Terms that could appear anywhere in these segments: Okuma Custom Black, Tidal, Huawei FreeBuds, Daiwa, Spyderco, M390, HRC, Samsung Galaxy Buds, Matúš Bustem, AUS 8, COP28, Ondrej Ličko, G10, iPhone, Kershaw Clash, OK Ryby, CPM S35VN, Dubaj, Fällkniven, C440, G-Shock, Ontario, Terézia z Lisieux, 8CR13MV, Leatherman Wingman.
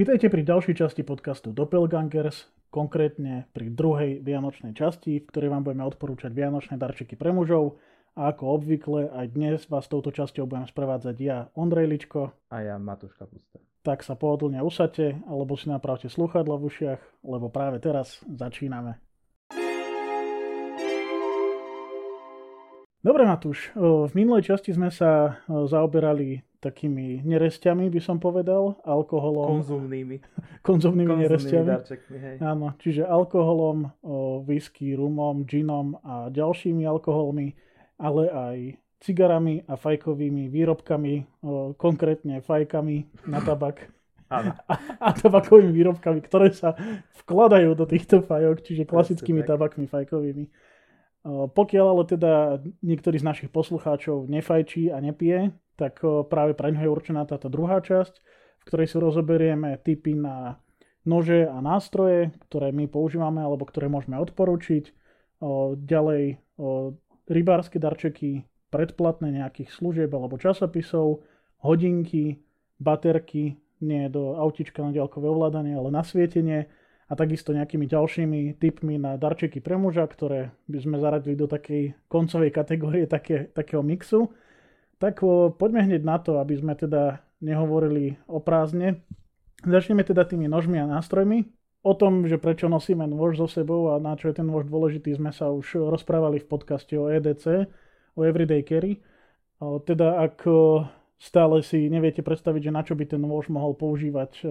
Vítajte pri ďalšej časti podcastu Doppelgangers, konkrétne pri druhej vianočnej časti, v ktorej vám budeme odporúčať vianočné darčeky pre mužov. A ako obvykle, aj dnes vás touto časťou budem sprevádzať ja, Ondrej Ličko. A ja, Matúška Bustem. Tak sa pohodlne usadte, alebo si napravte slúchadla v ušiach, lebo práve teraz začíname. Dobre, Matúš, v minulej časti sme sa zaoberali takými neresťami, by som povedal, alkoholom. Konzumnými neresťami. Darčekmi, hej. Áno, čiže alkoholom, whisky, rumom, džinom a ďalšími alkoholmi, ale aj cigarami a fajkovými výrobkami, konkrétne fajkami na tabak. A tabakovými výrobkami, ktoré sa vkladajú do týchto fajok, čiže klasickými tabakmi fajkovými. Pokiaľ ale teda niektorý z našich poslucháčov nefajčí a nepije, tak práve pre ňoho je určená táto druhá časť, v ktorej si rozoberieme tipy na nože a nástroje, ktoré my používame alebo ktoré môžeme odporučiť. Ďalej rybárske darčeky, predplatné nejakých služieb alebo časopisov, hodinky, baterky, nie do autička na diaľkové ovládanie, ale na svietenie. A takisto nejakými ďalšími tipmi na darčeky pre muža, ktoré by sme zaradili do takej koncovej kategórie takého mixu. Tak poďme hneď na to, aby sme teda nehovorili o prázdne. Začneme teda tými nožmi a nástrojmi. O tom, že prečo nosíme nôž so sebou a na čo je ten nôž dôležitý, sme sa už rozprávali v podcaste o EDC, o Everyday Carry. Teda ak stále si neviete predstaviť, že na čo by ten nôž mohol používať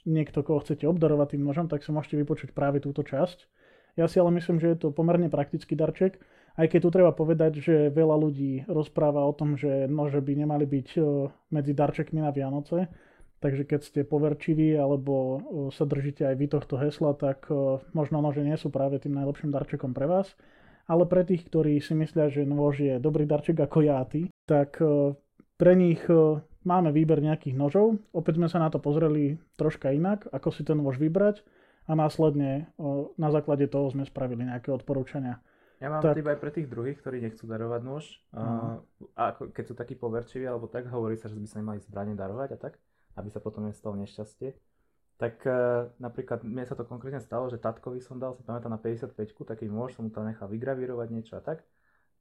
niekto, koho chcete obdarovať tým nožom, tak si môžete vypočuť práve túto časť. Ja si ale myslím, že je to pomerne praktický darček, aj keď tu treba povedať, že veľa ľudí rozpráva o tom, že nože by nemali byť medzi darčekmi na Vianoce, takže keď ste poverčiví alebo sa držíte aj vy tohto hesla, tak možno nože nie sú práve tým najlepším darčekom pre vás, ale pre tých, ktorí si myslia, že nôž je dobrý darček ako ja a ty, tak pre nich máme výber nejakých nožov, opäť sme sa na to pozreli troška inak, ako si ten nôž vybrať a následne na základe toho sme spravili nejaké odporúčania. Ja mám tip aj pre tých druhých, ktorí nechcú darovať nôž, keď sú takí poverčiví alebo tak, hovorí sa, že by sa nemali zbrane darovať a tak, aby sa potom nestalo nešťastie. Tak napríklad mne sa to konkrétne stalo, že tatkovi som dal, si pamätám, na 55-ku, taký nôž, som mu tam nechal vygravírovať niečo a tak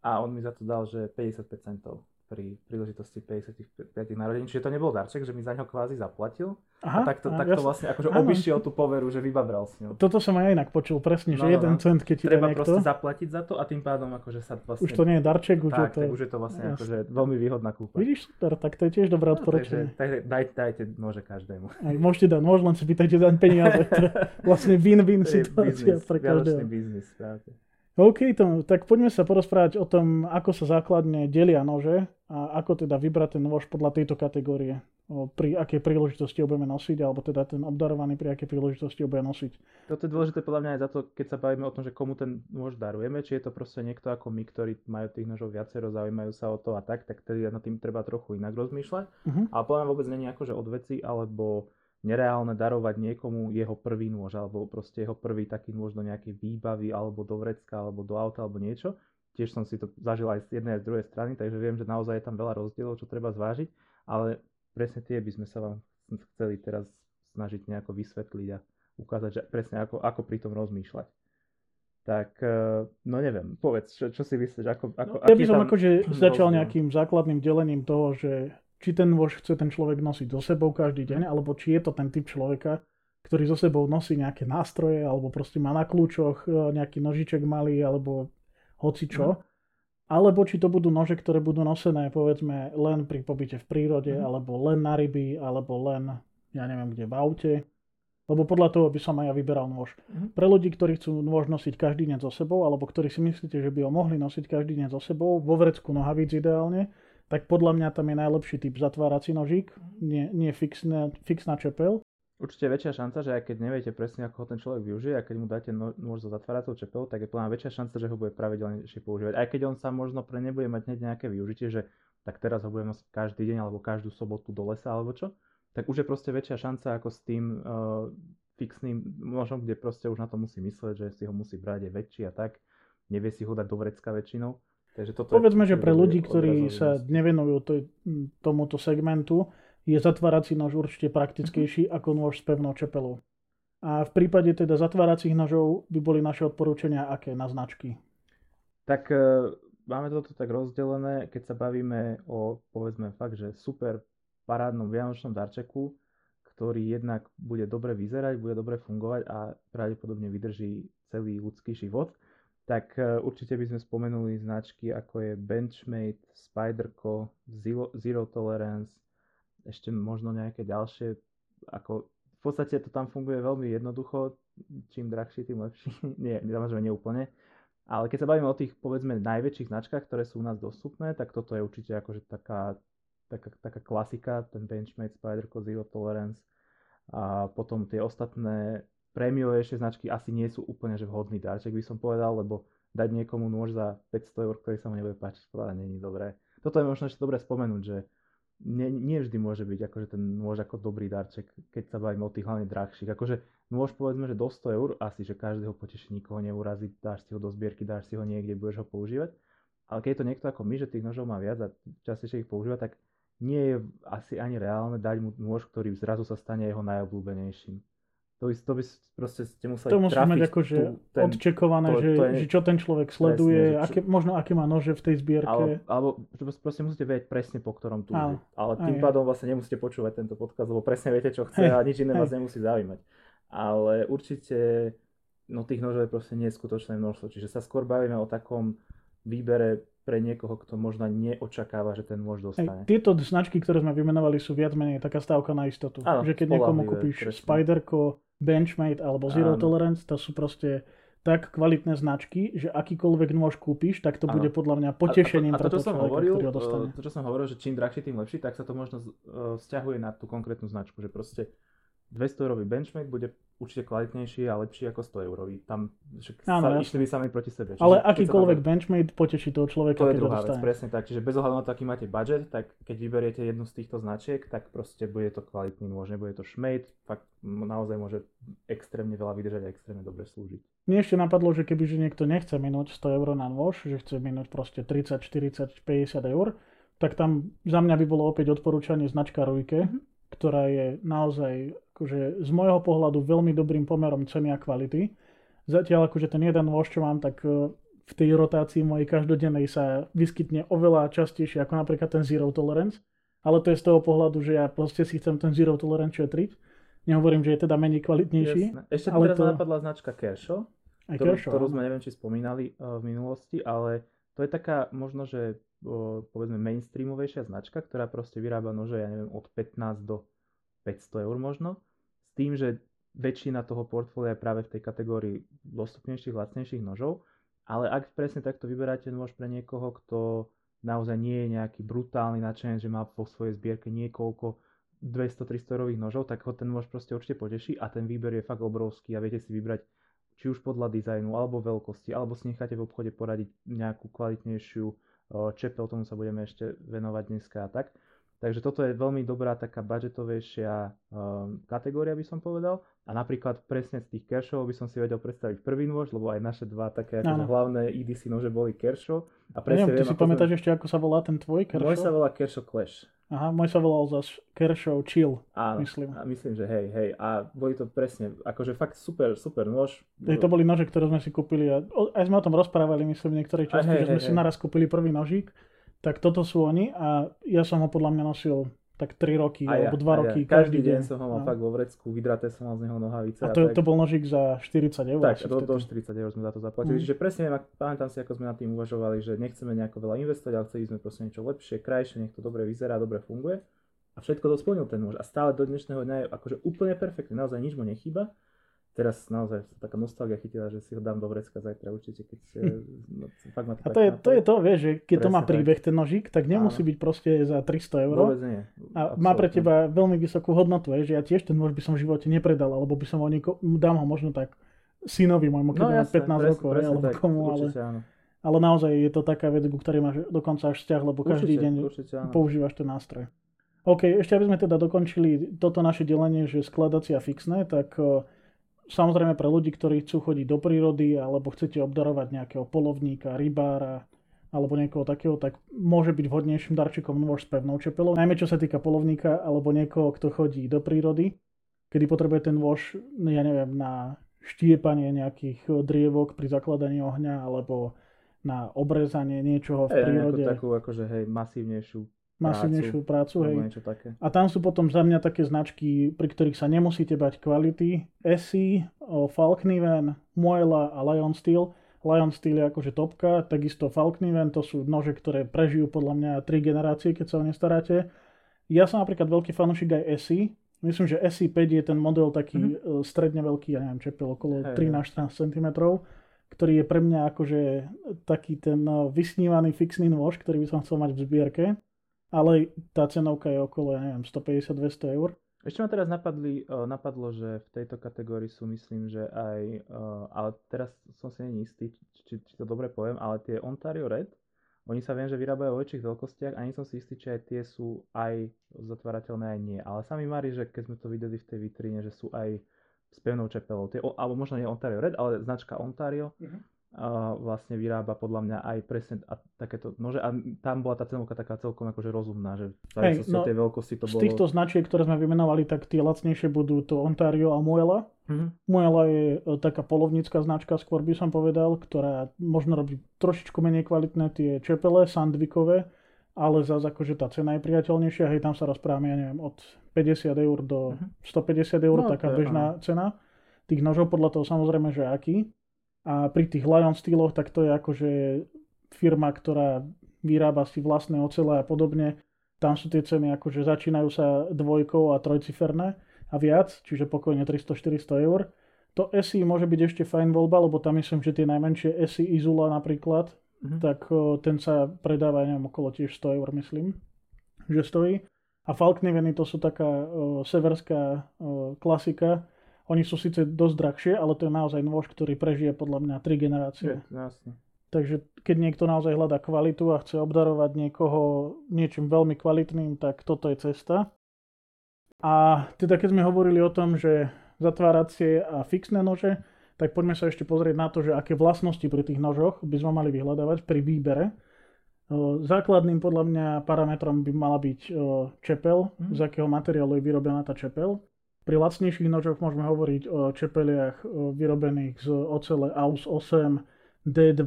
a on mi za to dal, že 55 centov. Pri príležitosti 55. narodení. Čiže to nebol darček, že mi za ňo kvázi zaplatil. Aha, a takto vlastne akože obišiel tú poveru, že vybabral s ňou. Toto som aj inak počul presne, že 1 cent, keď ti dá niekto. Treba proste zaplatiť za to a tým pádom akože sa vlastne... Už to nie je darček, už tak, je to... Tak, už je to vlastne akože veľmi výhodná kúpa. Vidíš, super, tak to je tiež dobré odporúčanie. Takže dajte nože každému. Aj, môžete dať nož, len si pýtajte daň peniaze. Vlastne win-win situácia pre každého. Biznis, OK, tak poďme sa porozprávať o tom, ako sa základne delia nože a ako teda vybrať ten nôž podľa tejto kategórie. Pri akej príležitosti ho budeme nosiť, alebo teda ten obdarovaný pri akej príležitosti ho bude nosiť. Toto je dôležité podľa mňa aj za to, keď sa bavíme o tom, že komu ten nôž darujeme, či je to proste niekto ako my, ktorí majú tých nožov viacero, zaujímajú sa o to a tak teda nad tým treba trochu inak rozmýšľať. Ale podľa mňa vôbec nie je akože odveci alebo nereálne darovať niekomu jeho prvý nôž alebo proste jeho prvý taký nôž do nejakej výbavy alebo do vrecka alebo do auta alebo niečo. Tiež som si to zažil aj z jednej a z druhej strany, takže viem, že naozaj je tam veľa rozdielov, čo treba zvážiť, ale presne tie by sme sa vám chceli teraz snažiť nejako vysvetliť a ukázať, že presne ako pri tom rozmýšľať. Tak, no neviem, povedz, čo si myslíš, ako ja by som akože začal nejakým základným delením toho, že či ten nôž chce ten človek nosiť so sebou každý deň, alebo či je to ten typ človeka, ktorý so sebou nosí nejaké nástroje, alebo proste má na kľúčoch nejaký nožiček malý, alebo hocičo. Alebo či to budú nože, ktoré budú nosené, povedzme, len pri pobyte v prírode, alebo len na ryby, alebo len, ja neviem kde, v aute. Lebo podľa toho by som aj ja vyberal nôž. Pre ľudí, ktorí chcú nôž nosiť každý deň so sebou, alebo ktorí si myslíte, že by ho mohli nosiť každý deň so sebou, vo vrecku nohavíc ideálne, tak podľa mňa tam je najlepší typ zatvárací nožík, nie fixná čepel. Určite väčšia šanca, že aj keď neviete presne, ako ho ten človek využije, a keď mu dáte nôž so zatváracou čepelou, tak je podľa mňa väčšia šanca, že ho bude pravidelnejšie používať. Aj keď on sa možno pre nebude mať nejaké využitie, že tak teraz ho budem nosiť každý deň alebo každú sobotu do lesa alebo čo, tak už je proste väčšia šanca ako s tým fixným nožom, kde proste už na to musí mysleť, že si ho musí brať, je väčší a tak, nevie si ho dať do vrecka väčšinou. Povedzme, že pre ľudí, ktorí sa nevenujú tomuto segmentu, je zatvárací nož určite praktickejší ako nôž s pevnou čepelou. A v prípade teda zatváracích nožov by boli naše odporúčania aké na značky? Tak máme toto tak rozdelené, keď sa bavíme o, povedzme fakt, že super parádnom vianočnom darčeku, ktorý jednak bude dobre vyzerať, bude dobre fungovať a pravdepodobne vydrží celý ľudský život, tak určite by sme spomenuli značky ako je Benchmade, Spyderco, Zero Tolerance, ešte možno nejaké ďalšie, ako v podstate to tam funguje veľmi jednoducho, čím drahší, tým lepší. Nie, samozrejme neúplne. Ale keď sa bavíme o tých, povedzme, najväčších značkách, ktoré sú u nás dostupné, tak toto je určite akože taká klasika, ten Benchmade, Spyderco, Zero Tolerance. A potom tie ostatné prémiovejšie značky asi nie sú úplne že vhodný darček, by som povedal, lebo dať niekomu nôž za 500 eur, ktorý sa mu nebude páčiť, podľa nie je dobré. Toto je možno ešte dobre spomenúť, že nie vždy môže byť akože ten nôž ako dobrý darček, keď sa bavíme o tých hlavne drahších. Akože nôž povedzme, že do 100 eur asi, že každého poteší, nikoho neurazí, dáš si ho do zbierky, dáš si ho niekde, budeš ho používať. Ale keď je to niekto ako my, že tých nožov má viac a častejšie ich používa, tak nie je asi ani reálne dať mu nôž, ktorý zrazu sa stane jeho najobľúbenejším. To by proste ste museli trafiť. To musí mať akože odčekované, že čo ten človek sleduje, presne, možno aké má nože v tej zbierke. Alebo proste musíte vedieť presne, po ktorom túži. Ale tým pádom vlastne nemusíte počúvať tento podcast, lebo presne viete, čo chce a nič iné vás nemusí zaujímať. Ale určite tých nožov je proste neskutočné množstvo. Čiže sa skôr bavíme o takom výbere pre niekoho, kto možno neočakáva, že ten nôž dostane. Tieto značky, ktoré sme vymenovali, sú viac menej taká stávka na istotu. Áno, že keď niekomu kúpiš Spyderco, Benchmade alebo Zero Tolerance, to sú proste tak kvalitné značky, že akýkoľvek nôž kúpiš, tak to bude podľa mňa potešením pre toho človeka, ktorý ho dostane. To, čo som hovoril, že čím drahší, tým lepší, tak sa to možno vzťahuje na tú konkrétnu značku, že proste 200-eurový Benchmade bude určite kvalitnejší a lepší ako 100-eurový. Tam išli by sami proti sebe. Čiže, ale akýkoľvek Benchmade poteší toho človeka, keď ho dostane. To je druhá vec, presne tak. Čiže bez ohľadu na to, aký máte budget, tak keď vyberiete jednu z týchto značiek, tak proste bude to kvalitný nôž, nebude to šmejd, fakt naozaj môže extrémne veľa vydržať a extrémne dobre slúžiť. Mne ešte napadlo, že kebyže niekto nechce minúť 100 eur na nôž, že chce minúť proste 30, 40, 50 eur, tak tam za mňa by bolo opäť odporúčanie značka Ruike, ktorá je naozaj akože z môjho pohľadu veľmi dobrým pomerom ceny a kvality. Zatiaľ akože ten jeden nôž, čo mám, tak v tej rotácii mojej každodennej sa vyskytne oveľa častejšie ako napríklad ten Zero Tolerance, ale to je z toho pohľadu, že ja proste si chcem ten Zero Tolerance šetriť. Nehovorím, že je teda menej kvalitnejší. Jasne. Ešte teraz napadla značka Kershaw, ktorú sme neviem, či spomínali v minulosti, ale to je taká možno, že povedzme mainstreamovejšia značka, ktorá proste vyrába nože, ja neviem, od 15 do 500 eur možno. Tým, že väčšina toho portfólia je práve v tej kategórii dostupnejších, lacnejších nožov, ale ak presne takto vyberáte nôž pre niekoho, kto naozaj nie je nejaký brutálny nadšenec, že má po svojej zbierke niekoľko 200-300 eurových nožov, tak ho ten nôž proste určite poteší a ten výber je fakt obrovský a viete si vybrať či už podľa dizajnu, alebo veľkosti, alebo si necháte v obchode poradiť nejakú kvalitnejšiu čepel, tomu sa budeme ešte venovať dneska a tak. Takže toto je veľmi dobrá taká budgetovejšia kategória, by som povedal. A napríklad presne z tých Kershawov by som si vedel predstaviť prvý nôž, lebo aj naše dva také hlavné EDC nože boli Kershaw. A presne neviem, ty si pamätáš ešte, ako sa volá ten tvoj Kershaw? Môj sa volá Kershaw Clash. Aha, môj sa volal zase Kershaw Chill, áno, myslím. A myslím, že hej. A boli to presne, akože fakt super nôž. To boli nože, ktoré sme si kúpili. A aj sme o tom rozprávali, myslím, v niektorej časti, že sme si naraz kúpili prvý nožík. Tak toto sú oni a ja som ho podľa mňa nosil tak 3 roky alebo 2 roky. Každý deň som ho mal fakt vo vrecku, vydraté som mal z neho nohavice. A to bol nožík za 40 eur. Tak, do 40 eur sme za to zaplatili. Čiže presne, pamätám si, ako sme nad tým uvažovali, že nechceme nejako veľa investovať, ale chceli sme proste niečo lepšie, krajšie, nech to dobre vyzerá, dobre funguje. A všetko to splnil ten nôž a stále do dnešného dňa je akože úplne perfektný, naozaj nič mu nechýba. Teraz naozaj sa taká nostalgia chytila, že si ho dám do vrecka zajtra určite, keď fakt ma to. A to je to, vieš, že keď to má príbeh ten nožík, tak nemusí byť proste za 300 eur. Vôbec nie. A má pre teba veľmi vysokú hodnotu, že ja tiež ten nôž by som v živote nepredal, alebo by som ho dám ho možno tak synovi môjmu, keď má 15 rokov, alebo komu, určite, ale naozaj je to taká vec, ku ktorej máš dokonca až vzťah, lebo každý deň používaš ten nástroj. OK, ešte aby sme teda dokončili toto naše delenie, že skladacie a fixné, tak samozrejme pre ľudí, ktorí chcú chodiť do prírody alebo chcete obdarovať nejakého polovníka, rybára, alebo niekoho takého, tak môže byť vhodnejším darčekom nôž s pevnou čepelou. Najmä čo sa týka polovníka alebo niekoho, kto chodí do prírody, kedy potrebuje ten nôž, ja neviem, na štiepanie nejakých drievok pri zakladaní ohňa alebo na obrezanie niečoho v prírode. Takú akože hej, masívnejšiu prácu, hej. A tam sú potom za mňa také značky, pri ktorých sa nemusíte bať kvality. ESEE, Fällkniven, Moella a Lionsteel. Lionsteel je akože topka, takisto Fällkniven, to sú nože, ktoré prežijú podľa mňa 3 generácie, keď sa o ne staráte. Ja som napríklad veľký fanúšik aj ESEE. Myslím, že ESEE 5 je ten model taký stredne veľký, ja neviem, čepel okolo 13-14 cm, ktorý je pre mňa akože taký ten vysnívaný fixný nôž, ktorý by som chcel mať v zbierke. Ale tá cenovka je okolo, ja neviem, 150-200 eur. Ešte ma teraz napadlo, že v tejto kategórii sú, myslím, že aj, ale teraz som si nie istý, či to dobre poviem, ale tie Ontario Red, oni sa viem, že vyrábajú vo väčších veľkostiach a nie som si istý, či aj tie sú aj zatvárateľné, aj nie. Ale sa mi marí, že keď sme to videli v tej vitríne, že sú aj s pevnou čepelou. Tie, alebo možno nie Ontario Red, ale značka Ontario. Vlastne vyrába podľa mňa aj presne a takéto nože a tam bola tá cenovka taká celkom akože rozumná, že tej veľkosti to bolo. Z týchto značiek, ktoré sme vymenovali, tak tie lacnejšie budú to Ontario a Moella. Moella je taká polovnícka značka, skôr by som povedal, ktorá možno robí trošičku menej kvalitné tie čepele, sandvikové, ale zase akože tá cena je priateľnejšia, hej, tam sa rozprávame, ja neviem, od 50 eur do 150 eur, no, taká bežná cena. Tých nožov podľa toho samozrejme, že aký. A pri tých Lionsteeloch, tak to je akože firma, ktorá vyrába si vlastné ocele a podobne. Tam sú tie ceny akože začínajú sa dvojkou a trojciferné a viac, čiže pokojne 300-400 eur. To ESEE môže byť ešte fajn voľba, lebo tam myslím, že tie najmenšie ESEE Izula napríklad, tak ten sa predáva, neviem, okolo tiež 100 eur, myslím, že stojí. A Fällkniveny to sú taká severská klasika. Oni sú síce dosť drahšie, ale to je naozaj nôž, ktorý prežije podľa mňa 3 generácie. Jasne. Takže keď niekto naozaj hľadá kvalitu a chce obdarovať niekoho niečím veľmi kvalitným, tak toto je cesta. A teda keď sme hovorili o tom, že zatváracie a fixné nože, tak poďme sa ešte pozrieť na to, že aké vlastnosti pri tých nožoch by sme mali vyhľadávať pri výbere. Základným podľa mňa parametrom by mala byť čepel, z akého materiálu je vyrobená tá čepel. Pri lacnejších nožoch môžeme hovoriť o čepeliach vyrobených z ocele AUS 8, D2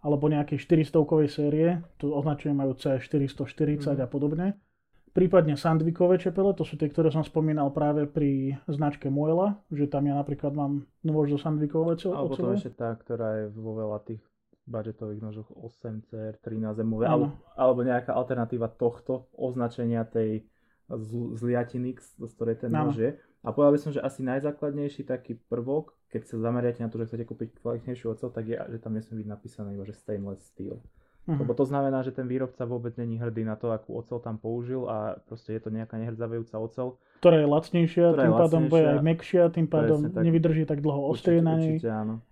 alebo nejakej 400-kovej série, tu označenie majú C440 a podobne. Prípadne sandvikové čepele, to sú tie, ktoré som spomínal práve pri značke Moella, že tam ja napríklad mám nôž zo sandvikovej ocele. Alebo to ešte tá, ktorá je vo veľa tých budžetových nožoch 8, CR, 13, MV, alebo nejaká alternatíva tohto označenia tej z liatiny, z ktorej ten nož je. A povedal by som, že asi najzákladnejší taký prvok, keď sa zameriate na to, že chcete kúpiť kvalitnejšiu oceľ, tak je, že tam nesmie byť napísané iba, že stainless steel. Lebo to znamená, že ten výrobca vôbec není hrdý na to, akú oceľ tam použil a proste je to nejaká nehrdzavejúca oceľ. Ktorá je lacnejšia, tým pádom bude aj mäkšia, tým pádom nevydrží tak dlho ostrie na nej.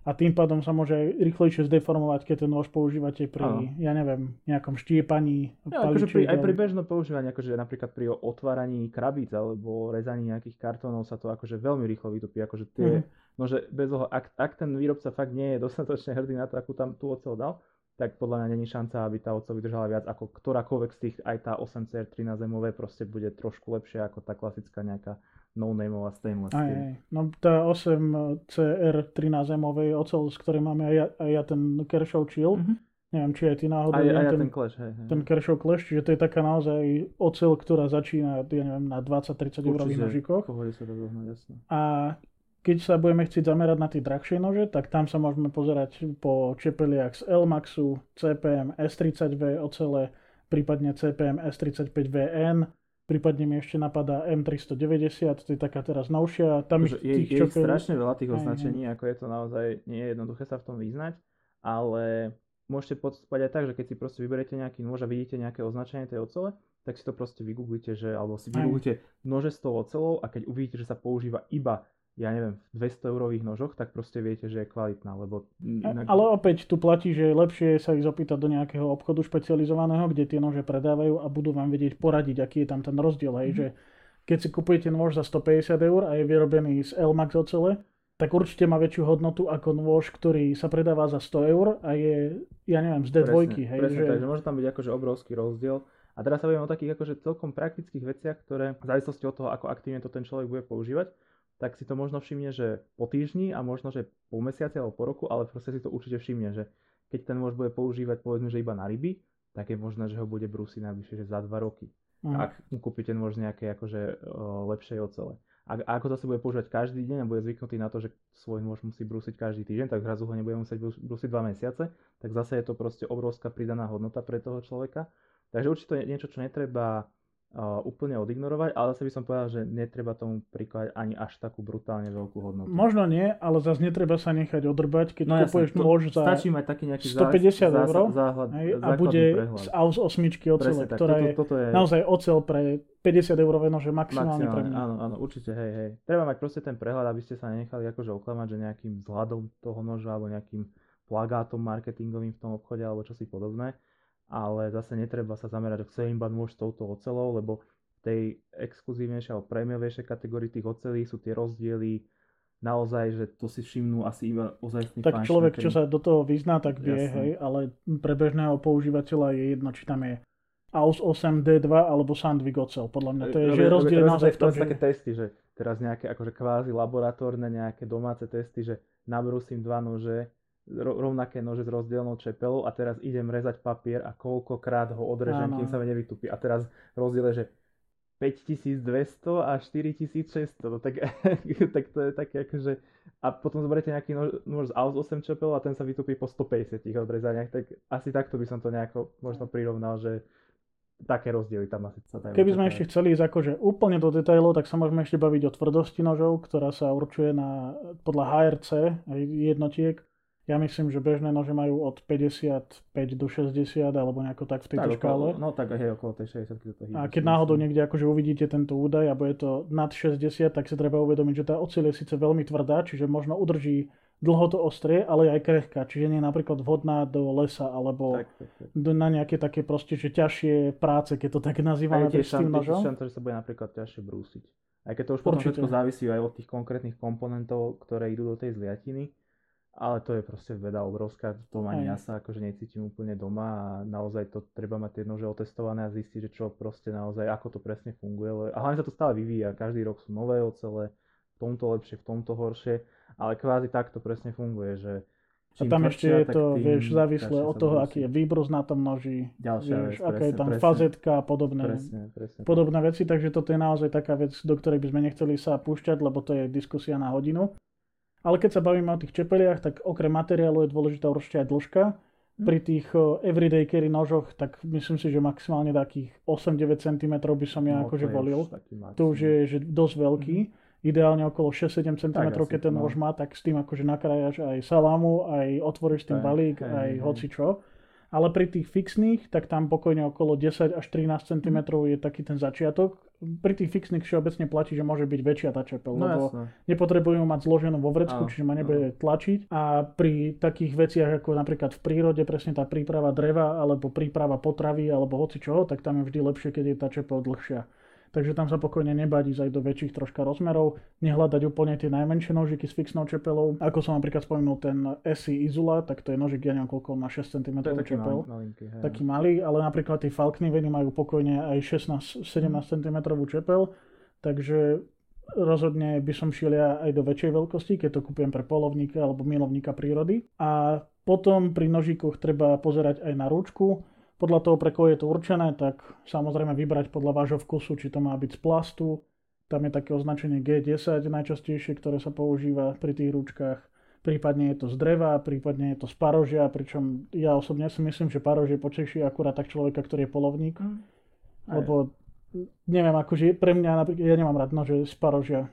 A tým pádom sa môže aj rýchlejšie zdeformovať, keď ten nôž používate pri, ja neviem, nejakom štiepaní. Ja, akože aj pri bežnom používaní, akože napríklad pri otváraní krabíc alebo rezaní nejakých kartónov sa to akože veľmi rýchlo vytupí. Akože tie, nože bez toho, ak ten výrobca fakt nie je dostatočne hrdý na to, akú tam tú oceľ dal, tak podľa mňa není šanca, aby tá oceľ vydržala viac ako ktorákoľvek z tých, aj tá 8CR13 MV proste bude trošku lepšia ako tá klasická nejaká no-nameová stainless steel. No tá 8CR13 MV je oceľ, z ktorej máme aj ja ten Kershaw Chill. Neviem, či aj ty náhodou. Aj ten Clash, hej. Ten Kershaw Clash, čiže to je taká naozaj oceľ, ktorá začína, ja neviem, na 20-30 eurových nožikoch. Pohode sa to zohnať, jasne. A keď sa budeme chcieť zamerať na tie drahšie nože, tak tam sa môžeme pozerať po čepeliach z Elmaxu, CPM S30V ocele, prípadne CPM S35VN, prípadne mi ešte napadá M390, to je taká teraz novšia. Tam je strašne veľa tých označení, ako je to naozaj, nie je jednoduché sa v tom vyznať, ale môžete podstúpať aj tak, že keď si proste vyberiete nejaký nôž a vidíte nejaké označenie tej ocele, tak si to proste vygooglite, alebo si vygooglite nože s tou ocelou a keď uvidíte, že sa používa iba, ja neviem, v 200 eurových nožoch, tak proste viete, že je kvalitná, lebo... Ale opäť tu platí, že je lepšie sa ich opýtať do nejakého obchodu špecializovaného, kde tie nože predávajú a budú vám vedieť poradiť, aký je tam ten rozdiel, hej, že keď si kupujete nôž za 150 eur a je vyrobený z Elmax ocele, tak určite má väčšiu hodnotu ako nôž, ktorý sa predáva za 100 eur a je, ja neviem, z D2. Presne, takže môže tam byť akože obrovský rozdiel. A teraz sa budeme o takých akože celkom praktických veciach, ktoré v závislosti od toho, ako aktívne to ten človek bude používať, tak si to možno všimne, že po týždni a možno, že po mesiaci alebo po roku, ale proste si to určite všimne, že keď ten nôž bude používať, povedzme, že iba na ryby, tak je možné, že ho bude brúsiť najbližšie, že za 2 roky. Ak kúpite nôž nejakej akože lepšej ocele. A ako zase bude používať každý deň a bude zvyknutý na to, že svoj nôž musí brúsiť každý týždeň, tak zrazu ho nebude musieť brúsiť 2 mesiace, tak zase je to proste obrovská pridaná hodnota pre toho človeka. Takže určite je niečo, čo netreba úplne odignorovať, ale zase by som povedal, že netreba tomu prikladať ani až takú brutálne veľkú hodnotu. Možno nie, ale zase netreba sa nechať odrbať, keď kupuješ nôž za 150 eur a bude z AUS 8 ocele, ktorá je naozaj ocel pre 50 eurové nože maximálne pre mňa. Áno, určite, hej. Treba mať proste ten prehľad, aby ste sa nenechali akože oklamať, že nejakým vzhľadom toho noža alebo nejakým plagátom marketingovým v tom obchode alebo čosi podobné. Ale zase netreba sa zamerať, že chcem iba nôž s touto oceľou, lebo v tej exkluzívnejšej alebo prémiovejšej kategórii tých ocelí sú tie rozdiely naozaj, že to si všimnú asi iba ozajstný tak fančný. Tak človek, čo sa do toho vyzná, tak vie, hej, ale pre bežného používateľa je jedno, či tam je AUS 8 D2 alebo Sandvik oceľ. Podľa mňa to je rozdiel naozaj v tom, že... Také testy, že teraz nejaké akože kvázi laboratórne, nejaké domáce testy, že nabrúsim dva nože, rovnaké nože s rozdielnou čepelou a teraz idem rezať papier a koľkokrát ho odrežem, kým sa mi nevytupí. A teraz rozdiel je, že 5200 a 4600, tak to je také akože... A potom zoberiete nejaký nôž z AUS 8 čepel a ten sa vytupí po 150 odrezaniach, tak asi takto by som to nejako možno prirovnal, že také rozdiely tam asi sa dajú. Keby sme ešte chceli ísť akože úplne do detailov, tak sa môžeme ešte baviť o tvrdosti nožov, ktorá sa určuje podľa HRC jednotiek. Ja myslím, že bežné nože majú od 55 do 60 alebo nejako tak v tejto škále. No tak aj okolo tej 60. A keď náhodou niekde akože uvidíte tento údaj a bude to nad 60, tak si treba uvedomiť, že tá oceľ je síce veľmi tvrdá, čiže možno udrží dlho to ostrie, ale aj krehká, čiže nie je napríklad vhodná do lesa alebo na nejaké také proste, že ťažšie práce, keď to tak nazývame tým nožom. Aj tiež sa bude napríklad ťažšie brúsiť. Aj keď to už potom všetko závisí aj od tých konkrétnych komponentov, ktoré idú do tej zliatiny. Ale to je proste veda obrovská, v tom ani ja sa akože necítim úplne doma a naozaj to treba mať tie nože otestované a zistiť, že čo proste naozaj, ako to presne funguje. A hlavne sa to stále vyvíja, každý rok sú nové ocele, v tomto lepšie, v tomto horšie, ale kvázi takto presne funguje, že čím a tam ešte je to, vieš, závislé od toho, aký je výbrus na tom noži, vieš, aká je tam fazetka a podobné veci, takže toto je naozaj taká vec, do ktorej by sme nechceli sa púšťať, lebo to je diskusia na hodinu. Ale keď sa bavíme o tých čepeliach, tak okrem materiálu je dôležitá určite aj dĺžka. Pri tých everyday carry nožoch, tak myslím si, že maximálne takých 8-9 cm by som ja akože volil. To už je že dosť veľký. Ideálne okolo 6-7 cm, keď ten nôž má, tak s tým akože nakrájaš aj salámu, aj otvoríš s tým balík, aj hocičo. Ale pri tých fixných, tak tam pokojne okolo 10 až 13 cm je taký ten začiatok. Pri tých fixných všeobecne platí, že môže byť väčšia tá čepel, lebo nepotrebujú mať zloženú vo vrecku, čiže ma nebude tlačiť. A pri takých veciach ako napríklad v prírode, presne tá príprava dreva alebo príprava potravy alebo hocičoho, tak tam je vždy lepšie, keď je tá čepel dlhšia. Takže tam sa pokojne nebáť ísť aj do väčších troška rozmerov, nehľadať úplne tie najmenšie nožiky s fixnou čepelou. Ako som napríklad spomenul ten ESEE Izula, tak to je nožik, ja neviem koľko, má 6 cm čepel. Taký malý, ale napríklad tie Fällkniveny majú pokojne aj 16-17 cm čepel, takže rozhodne by som šiel ja aj do väčšej veľkosti, keď to kúpiem pre polovníka alebo milovníka prírody. A potom pri nožíkoch treba pozerať aj na rúčku. Podľa toho, pre koho je to určené, tak samozrejme vybrať podľa vášho vkusu, či to má byť z plastu. Tam je také označenie G10 najčastejšie, ktoré sa používa pri tých ručkách. Prípadne je to z dreva, prípadne je to z parožia, pričom ja osobne si myslím, že parožie poteší akurát tak človeka, ktorý je polovník. Lebo neviem, akože pre mňa, ja nemám rád nože z parožia.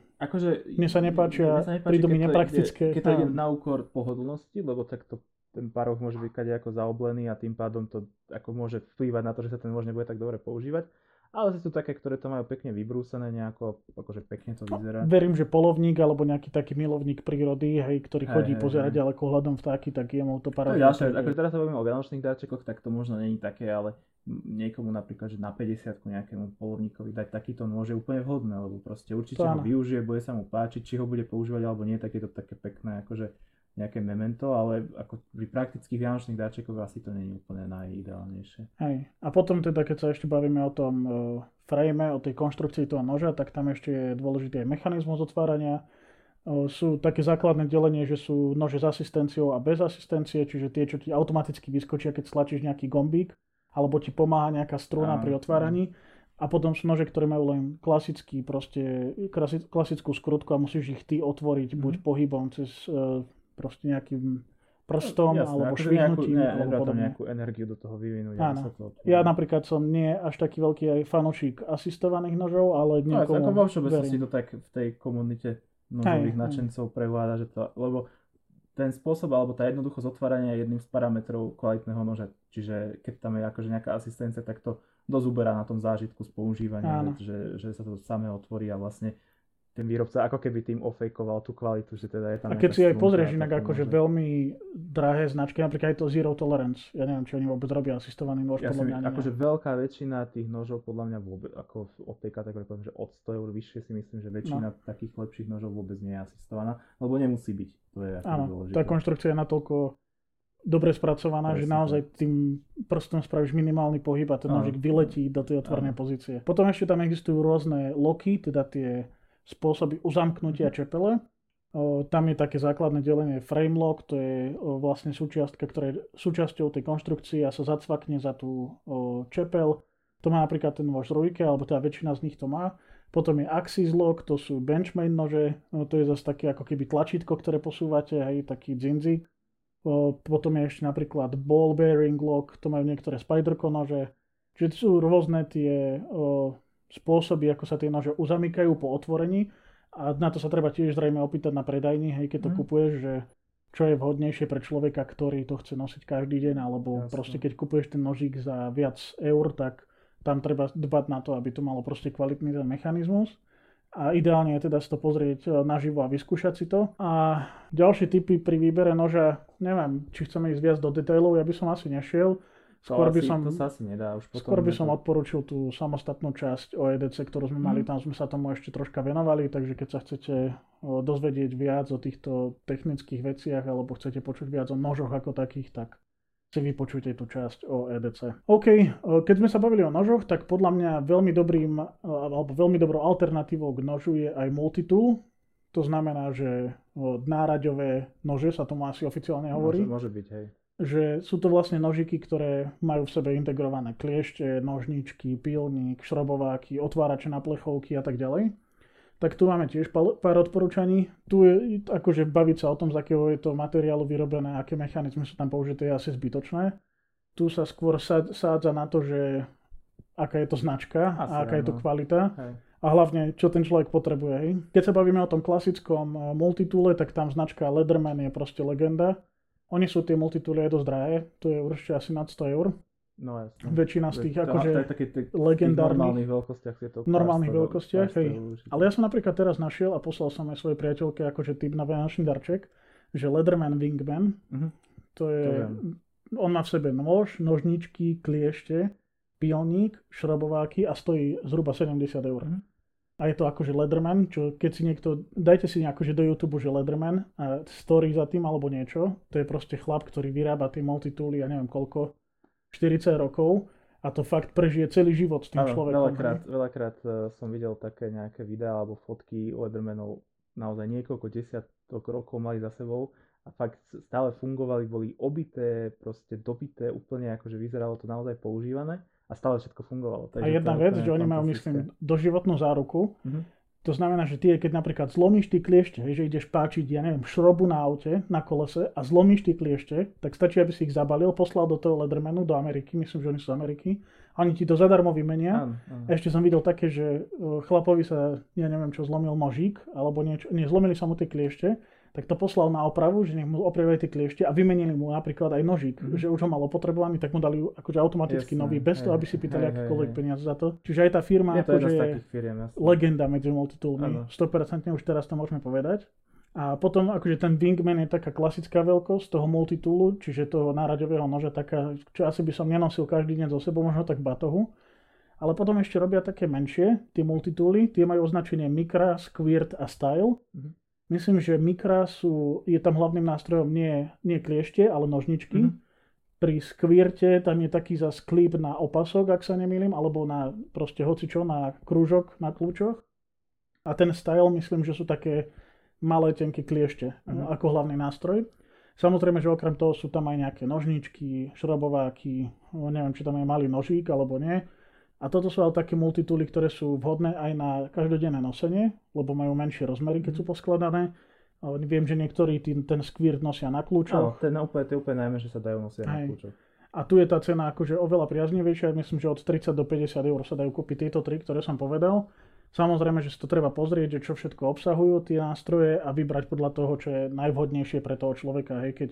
Mne sa nepáčia, prídu mi nepraktické. Keď to ide na úkor pohodlnosti, lebo takto ten paroch môže byť kadejako zaoblený a tým pádom to ako môže vplývať na to, že sa ten môž nebude tak dobre používať. Ale sú také, ktoré to majú pekne vybrúsené nejako, akože pekne to vyzerá. Verím, že polovník alebo nejaký taký milovník prírody, hej, ktorý chodí pozerať ďaleko hľadom vtáky, tak jemu to paráda. Akože teraz sa bavíme o vianočných dáčekoch, tak to možno není také, ale niekomu napríklad, že na 50 nejakému polovníkovi dať takýto môže úplne vhodné, lebo proste určite ho využije, bude sa mu páčiť, či ho bude používať alebo nie, tak je to také pekné, akože nejaké memento, ale ako pri praktických vianočných dáčekoch asi to nie je úplne najideálnejšie. Hej. A potom teda, keď sa ešte bavíme o tom frame, o tej konštrukcii toho noža, tak tam ešte je dôležitý aj mechanizmus otvárania. Sú také základné delenie, že sú nože s asistenciou a bez asistencie, čiže tie, čo ti automaticky vyskočia, keď stlačíš nejaký gombík, alebo ti pomáha nejaká struna pri otváraní. A potom sú nože, ktoré majú len klasický, proste klasickú skrutku a musíš ich ty otvoriť buď pohybom cez proste nejakým prstom, jasné, alebo švihnutím, alebo podobne. Nejakú energiu do toho vyvinúť. Ja napríklad som nie až taký veľký aj fanúšik asistovaných nožov, ale niekomu verím. Ako všeobecne si to tak v tej komunite nožových nadšencov prevláda, že to, lebo ten spôsob, alebo tá jednoduchosť otvárania je jedným z parametrov kvalitného noža. Čiže keď tam je akože nejaká asistencia, tak to dosť uberá na tom zážitku z používania, že sa to samé otvorí a vlastne ten výrobca ako keby tým ofejkoval tú kvalitu, že teda je tam. A keď si aj pozrieš inak akože veľmi drahé značky, napríklad aj to Zero Tolerance, ja neviem, či oni vôbec robia asistovaný nož, podľa mňa nie. Akože veľká väčšina tých nožov podľa mňa vôbec, ako od tej kategórie poviem, že od 100 eur vyššie si myslím, že väčšina takých lepších nožov vôbec nie je asistovaná, lebo nemusí byť. To je ako dôležité. Tá konštrukcia je natoľko dobre spracovaná, že naozaj tým prstom spravíš minimálny pohyb a ten nožik vyletí do tej otvorenej pozície. Potom ešte tam existujú rôzne loky, teda tie spôsoby uzamknutia čepele. Tam je také základné delenie frame lock, to je vlastne súčiastka, ktorá je súčasťou tej konštrukcie a sa zacvakne za tú čepel. To má napríklad ten váš Rujke, alebo teda väčšina z nich to má. Potom je axis lock, to sú Benchmade nože, to je zase také ako keby tlačítko, ktoré posúvate, hej, taký dzinzi. Potom je ešte napríklad ball bearing lock, to majú niektoré Spyderco nože. Čiže sú rôzne tie spôsoby, ako sa tie nože uzamykajú po otvorení a na to sa treba tiež zrejme opýtať na predajni, hej, keď to kupuješ, že čo je vhodnejšie pre človeka, ktorý to chce nosiť každý deň, alebo proste keď kupuješ ten nožík za viac eur, tak tam treba dbať na to, aby to malo proste kvalitný ten mechanizmus a ideálne je teda si to pozrieť naživo a vyskúšať si to. A ďalšie tipy pri výbere noža, neviem, či chceme ísť viac do detailov, ja by som asi nešiel. Skôr by som odporúčil tú samostatnú časť OEDC, ktorú sme mali, tam sme sa tomu ešte troška venovali, takže keď sa chcete dozvedieť viac o týchto technických veciach alebo chcete počuť viac o nožoch ako takých, tak si vypočujte tú časť OEDC. OK, keď sme sa bavili o nožoch, tak podľa mňa veľmi dobrou alternatívou k nožu je aj multitool. To znamená, že náraďové nože sa tomu asi oficiálne hovorí. Môže byť, hej. Že sú to vlastne nožiky, ktoré majú v sebe integrované kliešte, nožničky, pilník, šrobováky, otvárače na plechovky a tak ďalej. Tak tu máme tiež pár odporúčaní. Tu je akože baviť sa o tom, z akého je to materiálu vyrobené, aké mechanizmy sú tam použité, je asi zbytočné. Tu sa skôr sádza na to, že aká je to značka a aká je to kvalita. Hej. A hlavne, čo ten človek potrebuje. Hej. Keď sa bavíme o tom klasickom multitoole, tak tam značka Leatherman je proste legenda. Oni sú tie multitooly aj dosť drahé, to je určite asi nad 100 eur. No jasne. Väčšina z tých akože legendárnych. V normálnych veľkostiach je to. V normálnych veľkostiach, hej. Ale ja som napríklad teraz našiel a poslal som aj svojej priateľke akože tip na vianočný darček, že Leatherman Wingman, to je, on má v sebe nôž, nožničky, kliešte, pilník, šrobováky a stojí zhruba 70 eur. A je to akože Leatherman, čo keď si niekto, dajte si akože do YouTube, že Leatherman a story za tým alebo niečo. To je proste chlap, ktorý vyrába tie multitooly, ja neviem koľko, 40 rokov a to fakt prežije celý život s tým človekom. Veľakrát som videl také nejaké videá alebo fotky Leathermanov, naozaj niekoľko desiatok rokov mali za sebou a fakt stále fungovali, boli obité, proste dobité, úplne akože vyzeralo to naozaj používané. A stále všetko fungovalo. A jedna vec, že oni majú, myslím, doživotnú záruku. To znamená, že ty, keď napríklad zlomíš tie kliešte, že ideš páčiť, ja neviem, šrobu na aute, na kolese a zlomíš tie kliešte, tak stačí, aby si ich zabalil, poslal do toho Leathermanu, do Ameriky, myslím, že oni sú z Ameriky. A oni ti to zadarmo vymenia. Ešte som videl také, že chlapovi sa, ja neviem čo, zlomil nožík, alebo niečo, nezlomili sa mu tie kliešte. tak to poslal na opravu, že nech mu opravili tie kliešte a vymenili mu napríklad aj nožík, že už ho mal opotrebovaný, tak mu dali akože automaticky nový, bez toho, aby si pýtali akékoľvek peniaze za to. Čiže aj tá firma je, akože je legenda medzi multitulmi, 100% už teraz to môžeme povedať. A potom akože ten Wingman je taká klasická veľkosť toho multitoolu, čiže toho náraďového noža, taká, čo asi by som nenosil každý deň so sebou, možno tak batohu. Ale potom ešte robia také menšie, tie multitooly, tie majú označenie Micra, Squirt a Style. Myslím, že Micra je tam hlavným nástrojom nie kliešte, ale nožničky. Pri Squirte tam je taký zas klip na opasok, ak sa nemýlim, alebo na proste hocičo, na krúžok, na kľúčoch. A ten Style, myslím, že sú také malé tenké kliešte ako hlavný nástroj. Samozrejme, že okrem toho sú tam aj nejaké nožničky, šrobováky, neviem, či tam je malý nožík alebo nie. A toto sú ale také multitooly, ktoré sú vhodné aj na každodenné nosenie, lebo majú menšie rozmery, keď sú poskladané. Viem, že niektorí ten Squirt nosia na kľúčoch. Áno, to je úplne najmä, že sa dajú nosiť na kľúčoch. A tu je tá cena akože oveľa priaznivejšia, myslím, že od 30 do 50 eur sa dajú kúpiť tieto tri, ktoré som povedal. Samozrejme, že si to treba pozrieť, že čo všetko obsahujú tie nástroje a vybrať podľa toho, čo je najvhodnejšie pre toho človeka. Hej, keď,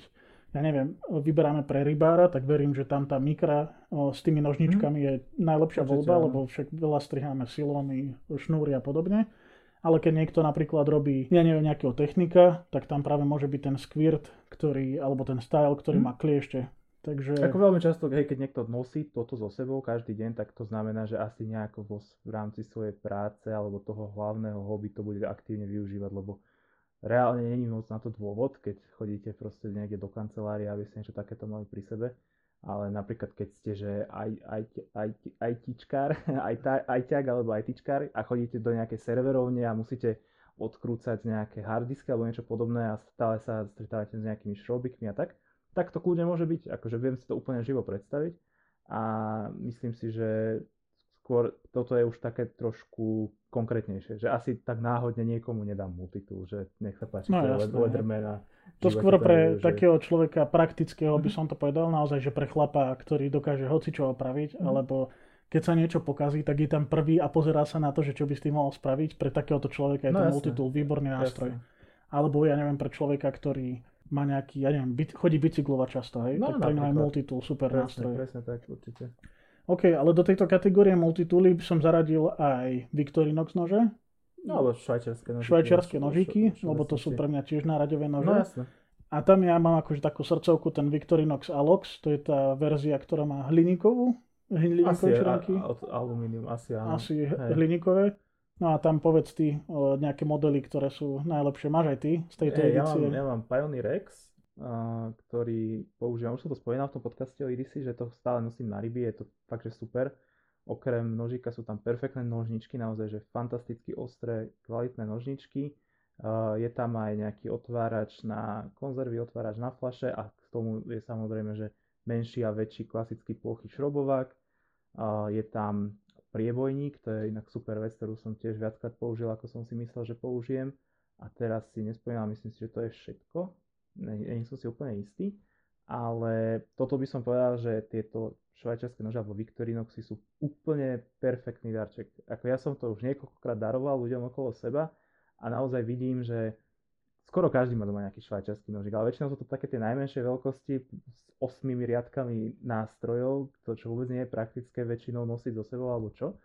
ja neviem, vyberáme pre rybára, tak verím, že tam tá Micra s tými nožničkami je najlepšia voľba, lebo však veľa striháme silóny, šnúry a podobne. Ale keď niekto napríklad robí, ja neviem, nejakého technika, tak tam práve môže byť ten Squirt, alebo ten Style, ktorý má kliešte. Takže ako veľmi často, hej, keď niekto nosí toto so sebou každý deň, tak to znamená, že asi nejako v rámci svojej práce alebo toho hlavného hobby to bude aktívne využívať, lebo reálne není moc na to dôvod, keď chodíte proste niekde do kancelárie, aby ste niečo takéto mali pri sebe. Ale napríklad keď ste, že ITčkár a chodíte do nejakej serverovne a musíte odkrúcať nejaké harddisky alebo niečo podobné a stále sa stretávate s nejakými šrobikmi a tak to kľudne môže byť, akože viem si to úplne živo predstaviť a myslím si, že skôr toto je už také trošku konkrétnejšie, že asi tak náhodne niekomu nedám multitool, že nech sa páči, no, jasné, Leatherman a to skôr pre takého človeka praktického by som to povedal, naozaj, že pre chlapa, ktorý dokáže hocičo opraviť, alebo keď sa niečo pokazí, tak je tam prvý a pozerá sa na to, že čo by s tým mohol spraviť, pre takéhoto človeka je to multitool výborný nástroj, alebo ja neviem, pre človeka, ktorý má nejaký, ja neviem, chodí bicyklovať často, hej? No, tak pre ňa je multitool, super nástroj. Presne tak, určite. OK, ale do tejto kategórie multitooly som zaradil aj Victorinox nože. No, alebo švajčiarske nožiky. Švajčiarske nožiky, lebo to sú pre mňa tiež náraďové nože. No, jasne. A tam ja mám akože takú srdcovku, ten Victorinox Alox, to je tá verzia, ktorá má hliníkové čránky. Aluminium, asi áno. Asi hliníkové. No a tam povedz ty nejaké modely, ktoré sú najlepšie. Máš aj ty z tejto edície? Ja mám Pioneer X, ktorý používam. Už som to spomínal v tom podcaste o Irisi, že to stále nosím na ryby. Je to fakt, že super. Okrem nožíka sú tam perfektné nožničky, naozaj, že fantasticky ostré, kvalitné nožničky. Je tam aj nejaký otvárač na konzervy, otvárač na fľaše a k tomu je samozrejme, že menší a väčší klasický plochý šrobovák. Je tam priebojník, to je inak super vec, ktorú som tiež viackrát použil, ako som si myslel, že použijem. A teraz si nespomínam, myslím si, že to je všetko. Nie som si úplne istý, ale toto by som povedal, že tieto švajčiarske nože alebo Victorinoxy sú úplne perfektný darček. Ako ja som to už niekoľkokrát daroval ľuďom okolo seba a naozaj vidím, že skoro každý má doma nejaký švajčiarsky nožík, ale väčšinou sú to také tie najmenšie veľkosti s 8 riadkami nástrojov, to čo vôbec nie je praktické väčšinou nosiť so sebou alebo čo.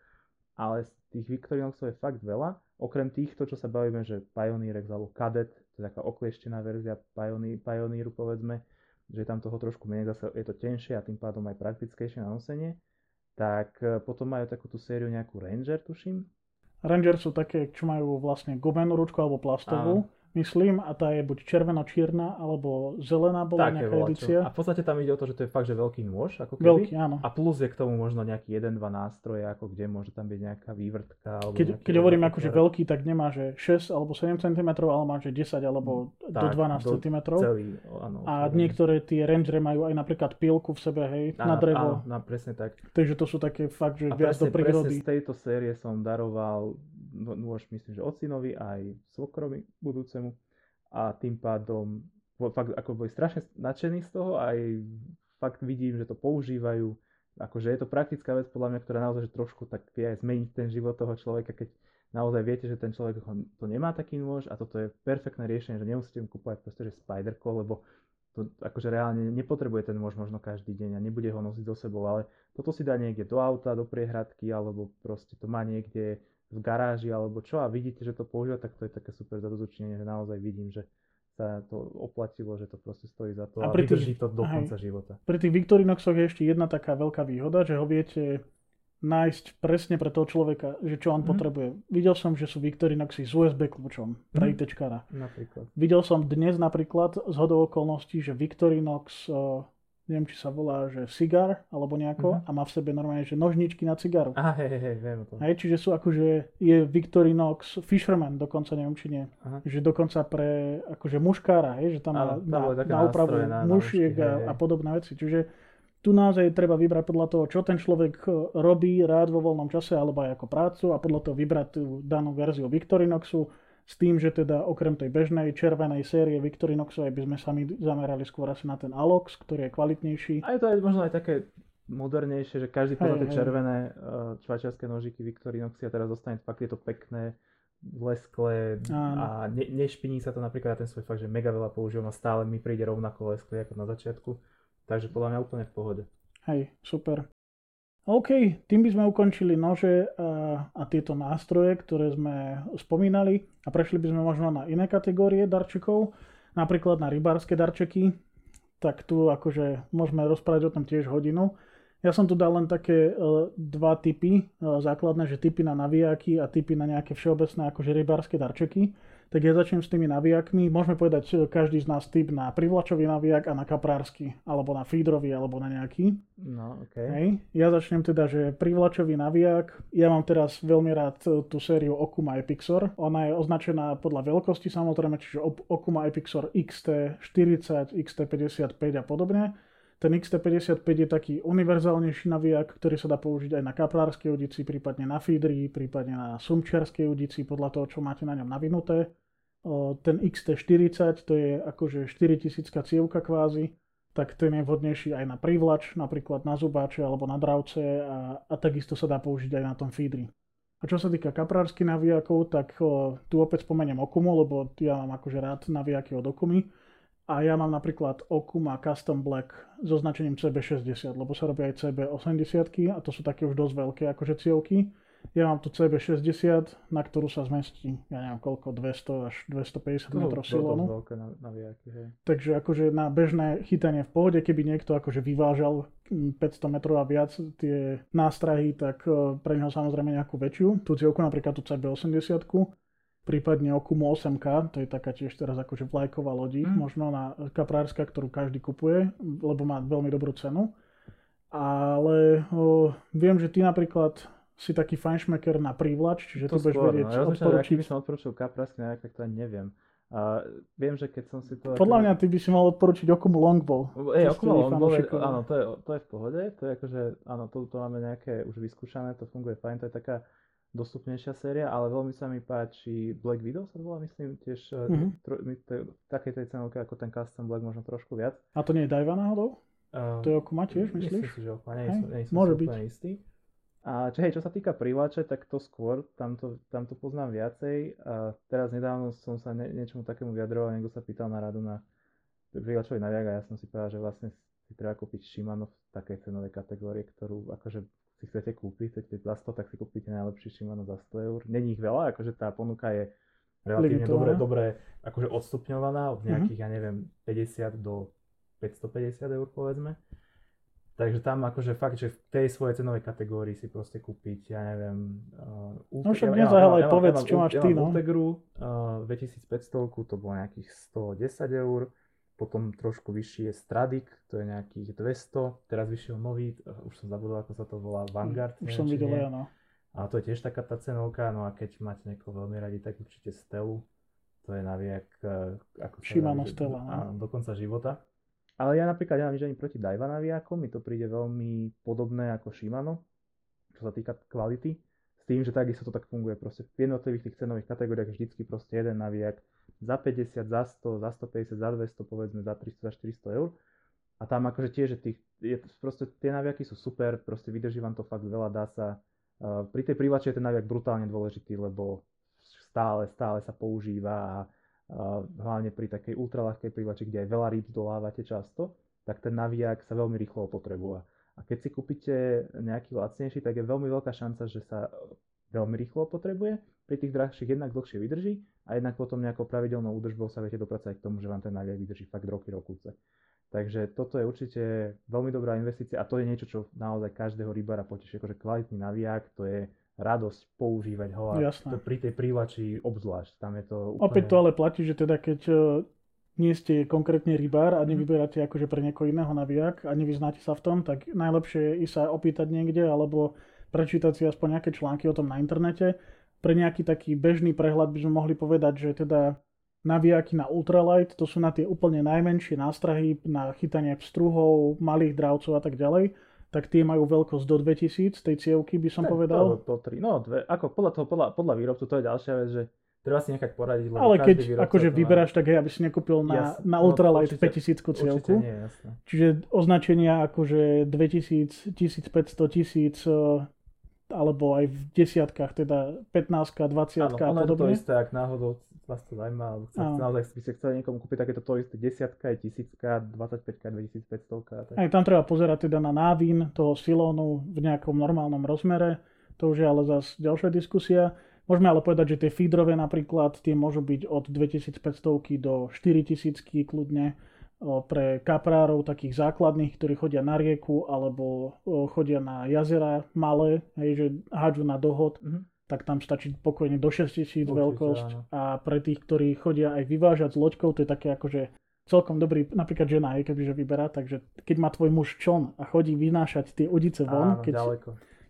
Ale z tých Victorinoxov je fakt veľa, okrem týchto, čo sa bavíme, že Pioneer X alebo Cadet, to je taká oklieštená verzia Pioneeru povedzme, že tam toho trošku menej, zase je to tenšie a tým pádom aj praktickejšie na nosenie. Tak potom majú takú tú sériu nejakú Ranger, tuším. Ranger sú také, čo majú vlastne gumenú ručku alebo plastovú. Myslím, a tá je buď červeno-čierna, alebo zelená bola tak nejaká edícia. A v podstate tam ide o to, že to je fakt, že veľký nôž, ako keby. Veľký, áno. A plus je k tomu možno nejaký 1-2 nástroje, ako kde môže tam byť nejaká vývrtka. Alebo keď hovorím akože veľký, tak nemá, že 6 alebo 7 cm, ale má, že 10 alebo do 12 cm. A niektoré tie Rangery majú aj napríklad pílku v sebe, hej, na drevo. Áno, presne tak. Takže to sú také fakt, že viac do prírody. A presne z tejto série som daroval nôž, myslím, že ocinovi aj svokrovi budúcemu a tým pádom fakt ako boli strašne nadšení z toho a aj fakt vidím, že to používajú, akože je to praktická vec podľa mňa, ktorá naozaj že trošku tak vie aj zmeniť ten život toho človeka, keď naozaj viete, že ten človek to nemá taký nôž a toto je perfektné riešenie, že nemusíte mu kúpovať proste Spyderco, lebo to akože reálne nepotrebuje ten nôž možno každý deň a nebude ho nosiť so sebou, ale toto si dá niekde do auta, do priehradky, alebo proste to má niekde v garáži alebo čo a vidíte, že to používa, tak to je také super zadozučinenie, že naozaj vidím, že sa to oplatilo, že to proste stojí za to a vydrží to do konca života. Pri tých Victorinoxoch je ešte jedna taká veľká výhoda, že ho viete nájsť presne pre toho človeka, že čo on potrebuje. Videl som, že sú Victorinoxy s USB kľúčom pre ITčkara. Napríklad. Videl som dnes napríklad z hodou okolností, že Victorinox, neviem či sa volá, že cigar alebo nejako a má v sebe normálne, že nožničky na cigaru. Aha, hej, viem to. Hej, čiže sú akože, je Victorinox Fisherman dokonca, neviem či nie. Aha. Že dokonca pre akože muškára, hej, že tam má na úpravu mušiek a podobné veci, čiže tu naozaj treba vybrať podľa toho, čo ten človek robí rád vo voľnom čase alebo aj ako prácu a podľa toho vybrať tú danú verziu Victorinoxu s tým, že teda okrem tej bežnej červenej série Victorinoxu aj by sme sami zamerali skôr asi na ten Alox, ktorý je kvalitnejší. A je to aj možno aj také modernejšie, že každý pozná tie červené švajčiarske nožiky Victorinoxy a teraz zostane fakt je to pekné, lesklé a nešpiní sa to napríklad na ten svoj fakt, že mega veľa používam a stále mi príde rovnako lesklé ako na začiatku. Takže podľa mňa úplne v pohode. Hej, super. OK, tým by sme ukončili nože a tieto nástroje, ktoré sme spomínali a prešli by sme možno na iné kategórie darčekov, napríklad na rybárske darčeky, tak tu akože môžeme rozprávať o tom tiež hodinu. Ja som tu dal len také dva tipy základné, že tipy na navijaky a tipy na nejaké všeobecné akože rybárske darčeky. Tak ja začnem s tými navijakmi. Môžeme povedať každý z nás typ na privlačový navijak a na kaprársky, alebo na feedrový, alebo na nejaký. No, okej. Okay. Ja začnem teda, že privlačový navijak. Ja mám teraz veľmi rád tú sériu Okuma Epixor. Ona je označená podľa veľkosti samozrejme, čiže Okuma Epixor XT40, XT55 a podobne. Ten XT55 je taký univerzálnejší navijak, ktorý sa dá použiť aj na kaprárskej udici, prípadne na feedri, prípadne na sumčiarskej udici, podľa toho, čo máte na ňom navinuté. Ten XT40, to je akože 4000 cievka kvázi, tak ten je vhodnejší aj na privlač, napríklad na zubáče alebo na dravce a takisto sa dá použiť aj na tom feedri. A čo sa týka kaprárskych navijakov, tak tu opäť spomeniem Okumu, lebo ja mám akože rád navijaky od Okumy. A ja mám napríklad Okuma Custom Black s označením CB60, lebo sa robia aj CB80 a to sú také už dosť veľké akože cievky. Ja mám tu CB60, na ktorú sa zmestí, ja neviem koľko, 200 až 250 metrov silonu. Takže akože na bežné chytanie v pohode, keby niekto akože vyvážal 500 metrov a viac tie nástrahy, tak pre neho samozrejme nejakú väčšiu. Tu cievku napríklad tú CB80. Prípadne Okumu 8K, to je taká tiež teraz akože vlajková lodí, možno na kaprárska, ktorú každý kupuje, lebo má veľmi dobrú cenu. Ale viem, že ty napríklad si taký fajnšmeker na prívlač, čiže to ty budeš vedieť odporučiť. Ja rozumiem, aký by som odporučil kaprársk, nejak tak to neviem. Viem, že keď som si to... Podľa mňa ty by si mal odporučiť Okumu Longbow. Okumu Longbow, áno, to je v pohode, to je akože, áno, to máme nejaké už vyskúšané, to funguje fajn, to je taká dostupnejšia séria, ale veľmi sa mi páči Black Widow sa volá, myslím, tiež také tej cenovke ako ten Custom Black, možno trošku viac. A to nie je Daiwa náhodou? To je Okuma tiež, myslíš? Myslím si, že Okuma, nie som úplne istý. A čo sa týka privlače, tak to skôr, tam to poznám viacej. A teraz nedávno som sa niečomu takému vyjadroval, niekto sa pýtal na radu na privlačový naviak a ja som si povedal, že vlastne si treba kúpiť Shimano v takej cenovej kategórii, ktorú akože si chcete kúpiť, chcete za 100, tak si kúpite najlepší Shimano za 100 eur. Není ich veľa, akože tá ponuka je relatívne dobre akože odstupňovaná od nejakých, ja neviem, 50 do 550 eur povedzme. Takže tam akože fakt, že v tej svojej cenovej kategórii si proste kúpiť, ja neviem... však nezahľaj, povedz, čo máš ty, no. Ja mám Ultegru 2500, to bolo nejakých 110 eur. Potom trošku vyšší je Stradik, to je nejakých 200, teraz vyšiel nový, už som zabudol, ako sa to volá, Vanguard. Už som videl, áno. A to je tiež taká tá cenovka, no a keď máte niekoho veľmi radi, tak určite Stelu, to je navijak ako Shimano Stela, áno, do konca života. Ale ja napríklad nemám nič ani proti Daiwa navijakom, mi to príde veľmi podobné ako Shimano, čo sa týka kvality, s tým, že takisto to tak funguje proste v jednotlivých tých cenových kategóriách, vždycky proste jeden navijak za 50, za 100, za 150, za 200, povedzme za 300, za 400 eur. A tam akože tiež, že tie naviaky sú super, proste vydrží vám to fakt veľa, dá sa Pri tej prívače je ten návyk brutálne dôležitý, lebo stále sa používa a hlavne pri takej ultraľahkej prívači, kde aj veľa rýb zdolávate často, tak ten naviak sa veľmi rýchlo opotrebuje. A keď si kúpite nejaký lacnejší, tak je veľmi veľká šanca, že sa veľmi rýchlo opotrebuje. Pri tých drahších jednak dlhšie vydrží a jednak potom nejakou pravidelnou údržbou sa viete dopracovať k tomu, že vám ten naviak vydrží fakt roky, rokúce. Takže toto je určite veľmi dobrá investícia a to je niečo, čo naozaj každého rybára poteší, akože kvalitný naviak, to je radosť používať ho a pri tej príľači obzvlášť. Tam je to úplne... Opäť to ale platí, že teda keď nie ste konkrétne rybár a nevyberáte akože pre niekoho iného naviak a nevyznáte sa v tom, tak najlepšie je ísť sa opýtať niekde alebo prečítať si aspoň nejaké články o tom na internete. Pre nejaký taký bežný prehľad by sme mohli povedať, že teda naviaky na ultralight, to sú na tie úplne najmenšie nástrahy na chytanie pstruhov, malých dravcov a tak ďalej. Tak tie majú veľkosť do 2000, tej cievky by som povedal. Ako podľa výrobcu, to je ďalšia vec, že treba si nechať poradiť. Ale keď akože vyberáš, tak hej, aby si nekúpil na ultralight 5000 cievku. Nie, jasne. Čiže označenia akože 2000, 1500, 1000, alebo aj v desiatkách, teda 15, 20 a podobne. Áno, to isté, ak náhodou vás to zaujíma, alebo by ste chceli niekomu kúpiť takéto to isté, 10, 1000, 25, 2500. Aj tam treba pozerať teda na návin toho silónu v nejakom normálnom rozmere, to už je ale zase ďalšia diskusia. Môžeme ale povedať, že tie feedrové napríklad, tie môžu byť od 2500 do 4000 kľudne pre kaprárov takých základných, ktorí chodia na rieku alebo chodia na jazera malé, hej, že hádžu na dohod, tak tam stačí pokojne do 6000 veľkosť a pre tých, ktorí chodia aj vyvážať s loďkou, to je také akože celkom dobrý, napríklad žena je, kebyže vyberá, takže keď má tvoj muž čln a chodí vynášať tie udice von,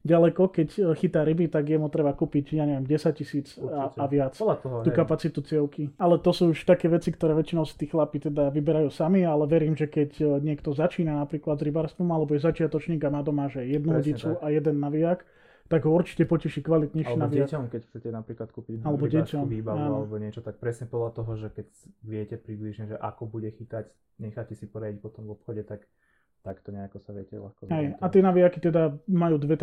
ďaleko, keď chytá ryby, tak jemu treba kúpiť, ja neviem, 10 000 a viac tú kapacitu cievky. Ale to sú už také veci, ktoré väčšinou si tí chlapi teda vyberajú sami, ale verím, že keď niekto začína napríklad s rybárstvom alebo je začiatočník a má doma, že jednu udicu a jeden naviak, tak ho určite poteší kvalitnejší naviak. Alebo deťom, keď chcete napríklad kúpiť rybárskú výbavu alebo niečo, tak presne podľa toho, že keď viete približne, že ako bude chytať, necháte si poradiť potom v obchode, tak to nejako sa viete ľahko zorientovať. A tie naviaky teda majú dva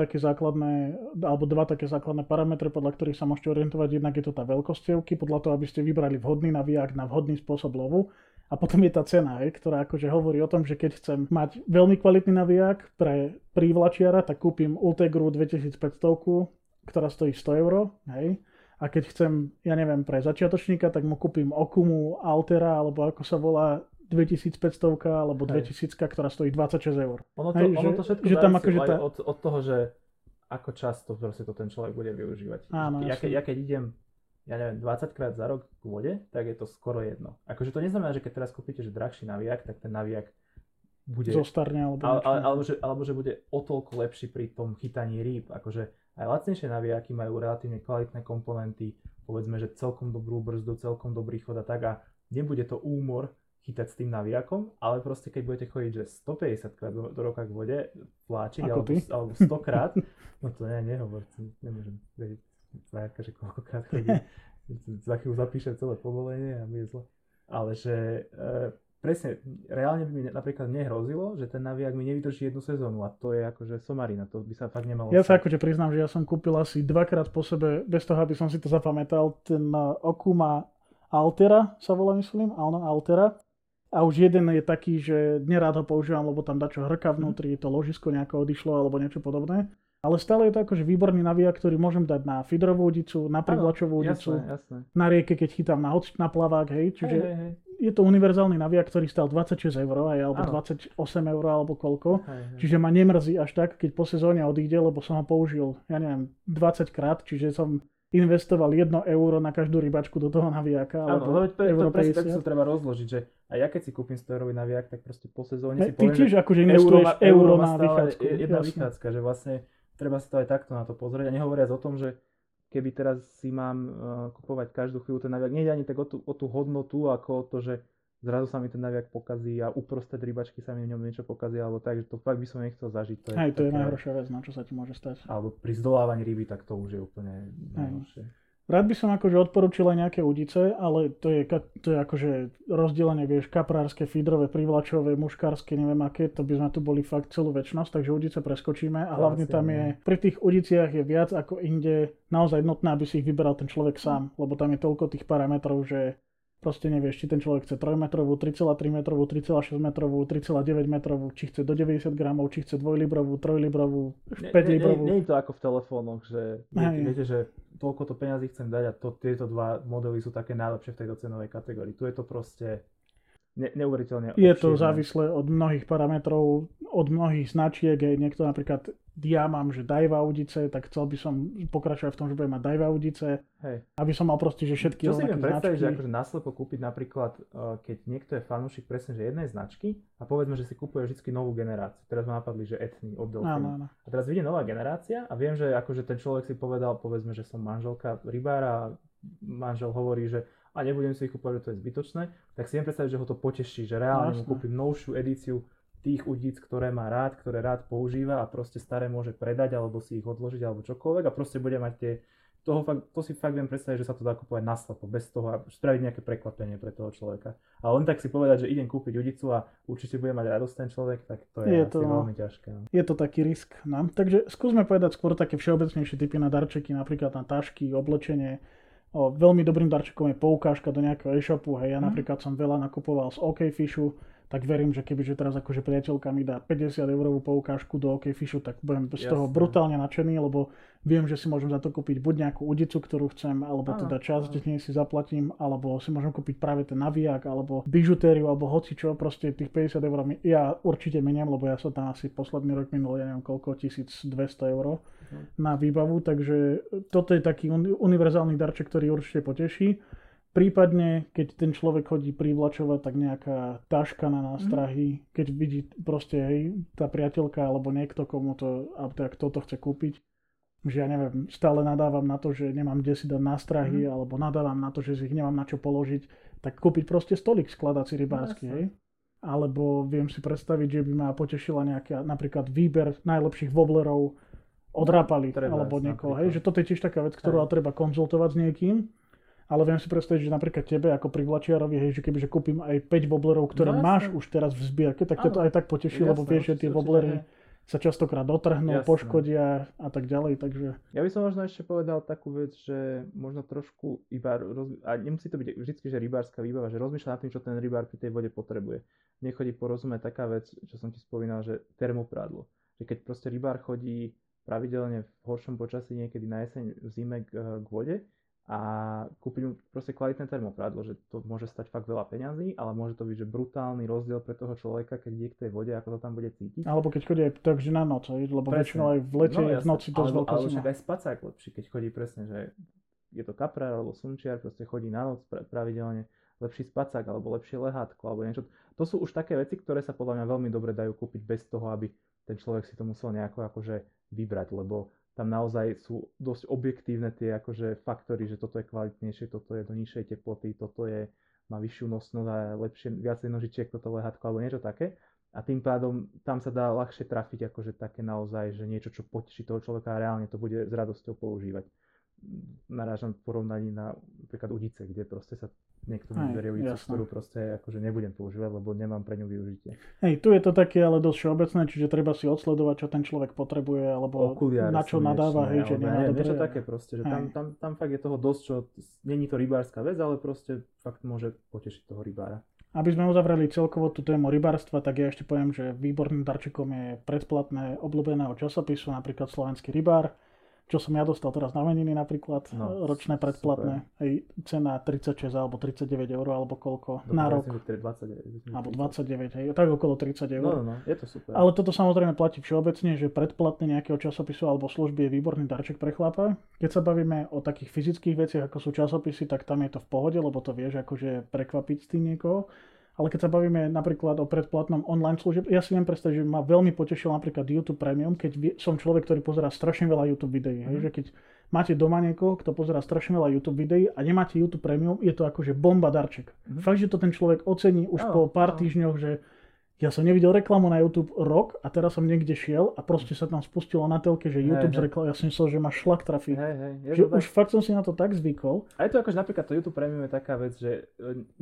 také základné parametre, podľa ktorých sa môžete orientovať. Jednak je to tá veľkosť cievky, podľa toho, aby ste vybrali vhodný naviak na vhodný spôsob lovu. A potom je tá cena, ktorá akože hovorí o tom, že keď chcem mať veľmi kvalitný naviak pre prívlačiara, tak kúpim Ultegru 2500, ktorá stojí 100 €, hej. A keď chcem, ja neviem, pre začiatočníka, tak mu kúpim Okumu, Altera, alebo ako sa volá, 2500 alebo 2000, ktorá stojí 26 €. Ono to všetko závisí od toho, že ako často to ten človek bude využívať. Áno, ja keď idem, ja neviem, 20 krát za rok k vode, tak je to skoro jedno. Akože to neznamená, že keď teraz kúpite že drahší naviak, tak ten naviak bude... Zostarne alebo že bude o toľko lepší pri tom chytaní rýb. Akože aj lacnejšie naviaky majú relatívne kvalitné komponenty, povedzme, že celkom dobrú brzdu, celkom dobrý chod a tak a nebude to úmor chytať s tým naviakom, ale proste keď budete chodiť, že 150 krát do roka k vode pláčiť, alebo 100 krát, no to ja nehovor, nemôžem vedieť, že koľkokrát chodí, za chvíľu zapíšem celé povolenie a mi je zle. Ale že presne, reálne by mi napríklad nehrozilo, že ten naviak mi nevydrží jednu sezónu a to je akože somarina, to by sa fakt nemalo... Ja sa akože priznám, že ja som kúpil asi 2-krát po sebe, bez toho, aby som si to zapamätal, ten Okuma Altera sa volá, myslím, áno, Altera. A už jeden je taký, že nerád ho používam, lebo tam dačo hrka vnútri, to ložisko nejako odišlo alebo niečo podobné. Ale stále je to akože výborný naviak, ktorý môžem dať na feedrovú udicu, na privlačovú udicu, na rieke, keď chytám na plavák, hej. Čiže hej. Je to univerzálny naviak, ktorý stál 26 € aj, alebo 28 € alebo koľko. Hej. Čiže ma nemrzí až tak, keď po sezóne odíde, lebo som ho použil, ja neviem, 20 krát, čiže som investoval 1 € na každú rybačku do toho naviaka. Áno, ale to presne tak sa treba rozložiť, že a ja keď si kúpim 100 € naviak, tak proste po sezóne si poviem, že akože investuješ euro na vychádzku. Jedna vychádzka, že vlastne treba si to aj takto na to pozrieť. A nehovoriac o tom, že keby teraz si mám kupovať každú chvíľu ten naviak, nejde ani tak o tú hodnotu, ako o to, že zrazu sa mi ten naviak pokazí a uprostred rybačky sa mi v ňom niečo pokazí, alebo tak, že to fakt by som nechcel zažiť. To je najhoršia vec, na čo sa ti môže stať. Alebo pri zdolávaní ryby, tak to už je úplne najhoršie. Rád by som akože odporúčil aj nejaké udice, ale to je akože rozdielenie, vieš, kaprárske, feederové, privlačové, muškárske, neviem aké, to by sme tu boli fakt celú večnosť, takže udice preskočíme a hlavne tam je, pri tých udiciach je viac ako inde naozaj nutné, aby si ich vyberal ten človek sám, lebo tam je toľko tých parametrov, že proste nevieš, či ten človek chce 3-metrovú, 3,3-metrovú, 3,6-metrovú, 3,9-metrovú, či chce do 90 gramov, či chce 2-librovú, 3-librovú, 5-librovú. Nie je to ako v telefónoch, že viete, že toľko to peňazí chcem dať a tieto dva modely sú také najlepšie v tejto cenovej kategórii. Tu je to proste neuveriteľne obširné. Je to závislé od mnohých parametrov, od mnohých značiek. Niekto napríklad, ja mám, že Daiwa udice, tak chcel by som pokračovať v tom, že budem mať Daiwa udice. Hej. Aby som mal proste, že všetky značky. Čo si viem predstaviť, že akože naslepo kúpiť napríklad, keď niekto je fanúšik presne, že jednej značky a povedzme, že si kupuje vždy novú generáciu. Teraz ma napadli, že Etni od Delfínu. A teraz vyjde nová generácia a viem, že akože ten človek si povedal, povedzme, že som manželka rybára, manžel hovorí, že a nebudem si ich kúpať, že to je zbytočné, tak si viem predstaviť, že ho to poteší, že reálne mu kúpim novšiu edíciu tých udíc, ktoré má rád, ktoré rád používa a proste staré môže predať alebo si ich odložiť alebo čokoľvek a proste bude mať tie. To si fakt viem predstaviť, že sa to dá kúpovať naslepo, bez toho a spraviť nejaké prekvapenie pre toho človeka. A len tak si povedať, že idem kúpiť udicu a určite bude mať radosť ten človek, tak to je asi veľmi ťažké. No. Je to taký risk. No. Takže skúsme povedať skôr také všeobecnejšie typy na darčeky, napríklad na tašky, oblečenie. Veľmi dobrým darčekom je poukážka do nejakého e-shopu. Hej, ja napríklad som veľa nakupoval z OK Fishu, tak verím, že kebyže teraz akože priateľka mi dá 50-eurovú poukážku do OK Fishu, tak budem z toho brutálne nadšený, lebo viem, že si môžem za to kúpiť buď nejakú udicu, ktorú chcem, alebo teda časť z nej si zaplatím, alebo si môžem kúpiť práve ten navíjak, alebo bižutériu, alebo hocičo, proste tých 50 eur ja určite meniam, lebo ja som tam asi posledný rok minul, ja neviem koľko, 1200 eur na výbavu, takže toto je taký univerzálny darček, ktorý určite poteší. Prípadne, keď ten človek chodí privlačovať, tak nejaká taška na nástrahy, keď vidí proste, hej, tá priateľka alebo niekto, komu to, alebo teda kto to chce kúpiť, že ja neviem, stále nadávam na to, že nemám kde si dať nástrahy, alebo nadávam na to, že si ich nemám na čo položiť, tak kúpiť proste stolík skladací rybársky, hej. Alebo viem si predstaviť, že by ma potešila nejaká, napríklad výber najlepších woblerov od Rapali, alebo niekoho, hej, že toto je tiež taká vec, ktorú treba konzultovať s niekým. Ale viem si predstaviť, že napríklad tebe ako privlačiarovi, hej, že kebyže kúpim aj 5 woblerov, ktoré máš už teraz v zbierke, tak to aj tak poteší, lebo vieš, že tie woblery sa častokrát dotrhnú, poškodia a tak ďalej, takže... Ja by som možno ešte povedal takú vec, že možno trošku iba, a nemusí to byť vždycky, že rybárska výbava, že rozmýšľa nad tým, čo ten rybár pri tej vode potrebuje. Mne chodí po rozume taká vec, čo som ti spomínal, že termoprádlo. Že keď proste rybár chodí pravidelne v horšom počasí, niekedy na jeseň, v zime k vode a kúpiť mu proste kvalitné termoprádlo, že to môže stať fakt veľa peňazí, ale môže to byť, že brutálny rozdiel pre toho človeka, keď je k tej vode, ako to tam bude cítiť. Alebo keď chodí aj takže na noc, lebo väčšinou aj v lete, v noci to zvolí. Ale však aj spacák lepší, keď chodí presne, že je to kaprár alebo slnčiar, proste chodí na noc pravidelne, lepší spacák alebo lepšie lehátko alebo niečo. To sú už také veci, ktoré sa podľa mňa veľmi dobre dajú kúpiť bez toho, aby ten človek si to musel nejako akože vybrať, lebo tam naozaj sú dosť objektívne tie akože faktory, že toto je kvalitnejšie, toto je do nižšej teploty, toto je, má vyššiu nosnosť a lepšie, viacej nožičiek, toto lehátko alebo niečo také. A tým pádom tam sa dá ľahšie trafiť akože také naozaj, že niečo, čo poteší toho človeka a reálne to bude s radosťou používať. Narážam v porovnaní na napríklad udice, kde proste sa niekto vyberie udicu, ktorú proste akože nebudem používať, lebo nemám pre ňu využitie. Hej, tu je to také ale dosť všeobecné, čiže treba si odsledovať, čo ten človek potrebuje, alebo okuliare na čo nadáva, hej, že nemá dobre. Niečo také proste, že tam fakt je toho dosť, čo není to rybárska vec, ale proste fakt môže potešiť toho rybára. Aby sme uzavreli celkovo tú tému rybárstva, tak ja ešte poviem, že výborným darčekom je predplatné obľúbeného časopisu, napríklad Slovenský rybár, čo som ja dostal teraz na meniny napríklad, ročné predplatné, hej, cena 36 alebo 39 eur alebo koľko na rok, alebo 29, hej, tak okolo 30 eur. No, je to super. Ale toto samozrejme platí všeobecne, že predplatné nejakého časopisu alebo služby je výborný darček pre chlapa. Keď sa bavíme o takých fyzických veciach, ako sú časopisy, tak tam je to v pohode, lebo to vieš akože prekvapiť s tým niekoho. Ale keď sa bavíme napríklad o predplatnom online služieb, ja si viem predstaviť, že ma veľmi potešil napríklad YouTube Premium, keď som človek, ktorý pozerá strašne veľa YouTube videí. Hej, že keď máte doma niekoho, kto pozerá strašne veľa YouTube videí a nemáte YouTube Premium, je to akože bomba darček. Fakt, že to ten človek ocení už po pár týždňoch, že Ja som nevidel reklamu na YouTube rok a teraz som niekde šiel a proste sa tam spustilo na telke, že YouTube zreklamuje. Ja som myslel, že ma šlak trafí. Už fakt som si na to tak zvykol. A je to akože napríklad to YouTube Premium je taká vec, že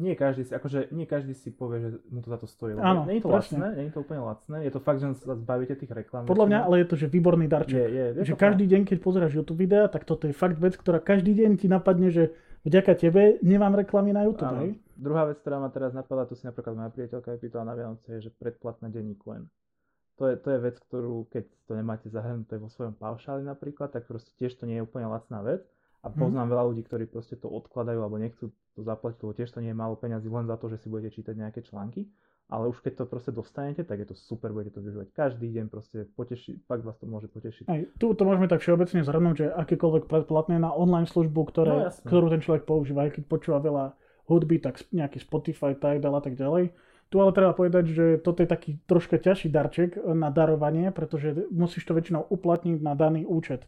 nie každý si povie, že mu to za to stojí. Áno, nie je to presne. Lacné, nie je to úplne lacné. Je to fakt, že sa zbavíte tých reklam. Podľa mňa ale je to, že výborný darček. Že každý deň, keď pozeráš YouTube videa, tak toto je fakt vec, ktorá každý deň ti napadne, že vďaka tebe nemám reklamy na YouTube. Áno. Druhá vec, ktorá ma teraz napadla, to si napríklad moja priateľka je pýtala na Vianoce, je, že predplatné denníku len. To je vec, ktorú keď to nemáte zahrnuté vo svojom paušáli napríklad, tak proste tiež to nie je úplne lacná vec. A poznám veľa ľudí, ktorí proste to odkladajú alebo nechcú to zaplatiť, lebo tiež to nie je málo peňazí len za to, že si budete čítať nejaké články. Ale už keď to proste dostanete, tak je to super, budete to využívať každý deň, proste potešiť, fakt vás to môže potešiť. Aj, tu to môžeme tak všeobecne zhrnúť, že akékoľvek predplatné na online službu, ktorú ten človek používa, aj keď počúva veľa hudby, tak nejaký Spotify, Tidal a tak ďalej. Tu ale treba povedať, že toto je taký troška ťažší darček na darovanie, pretože musíš to väčšinou uplatniť na daný účet.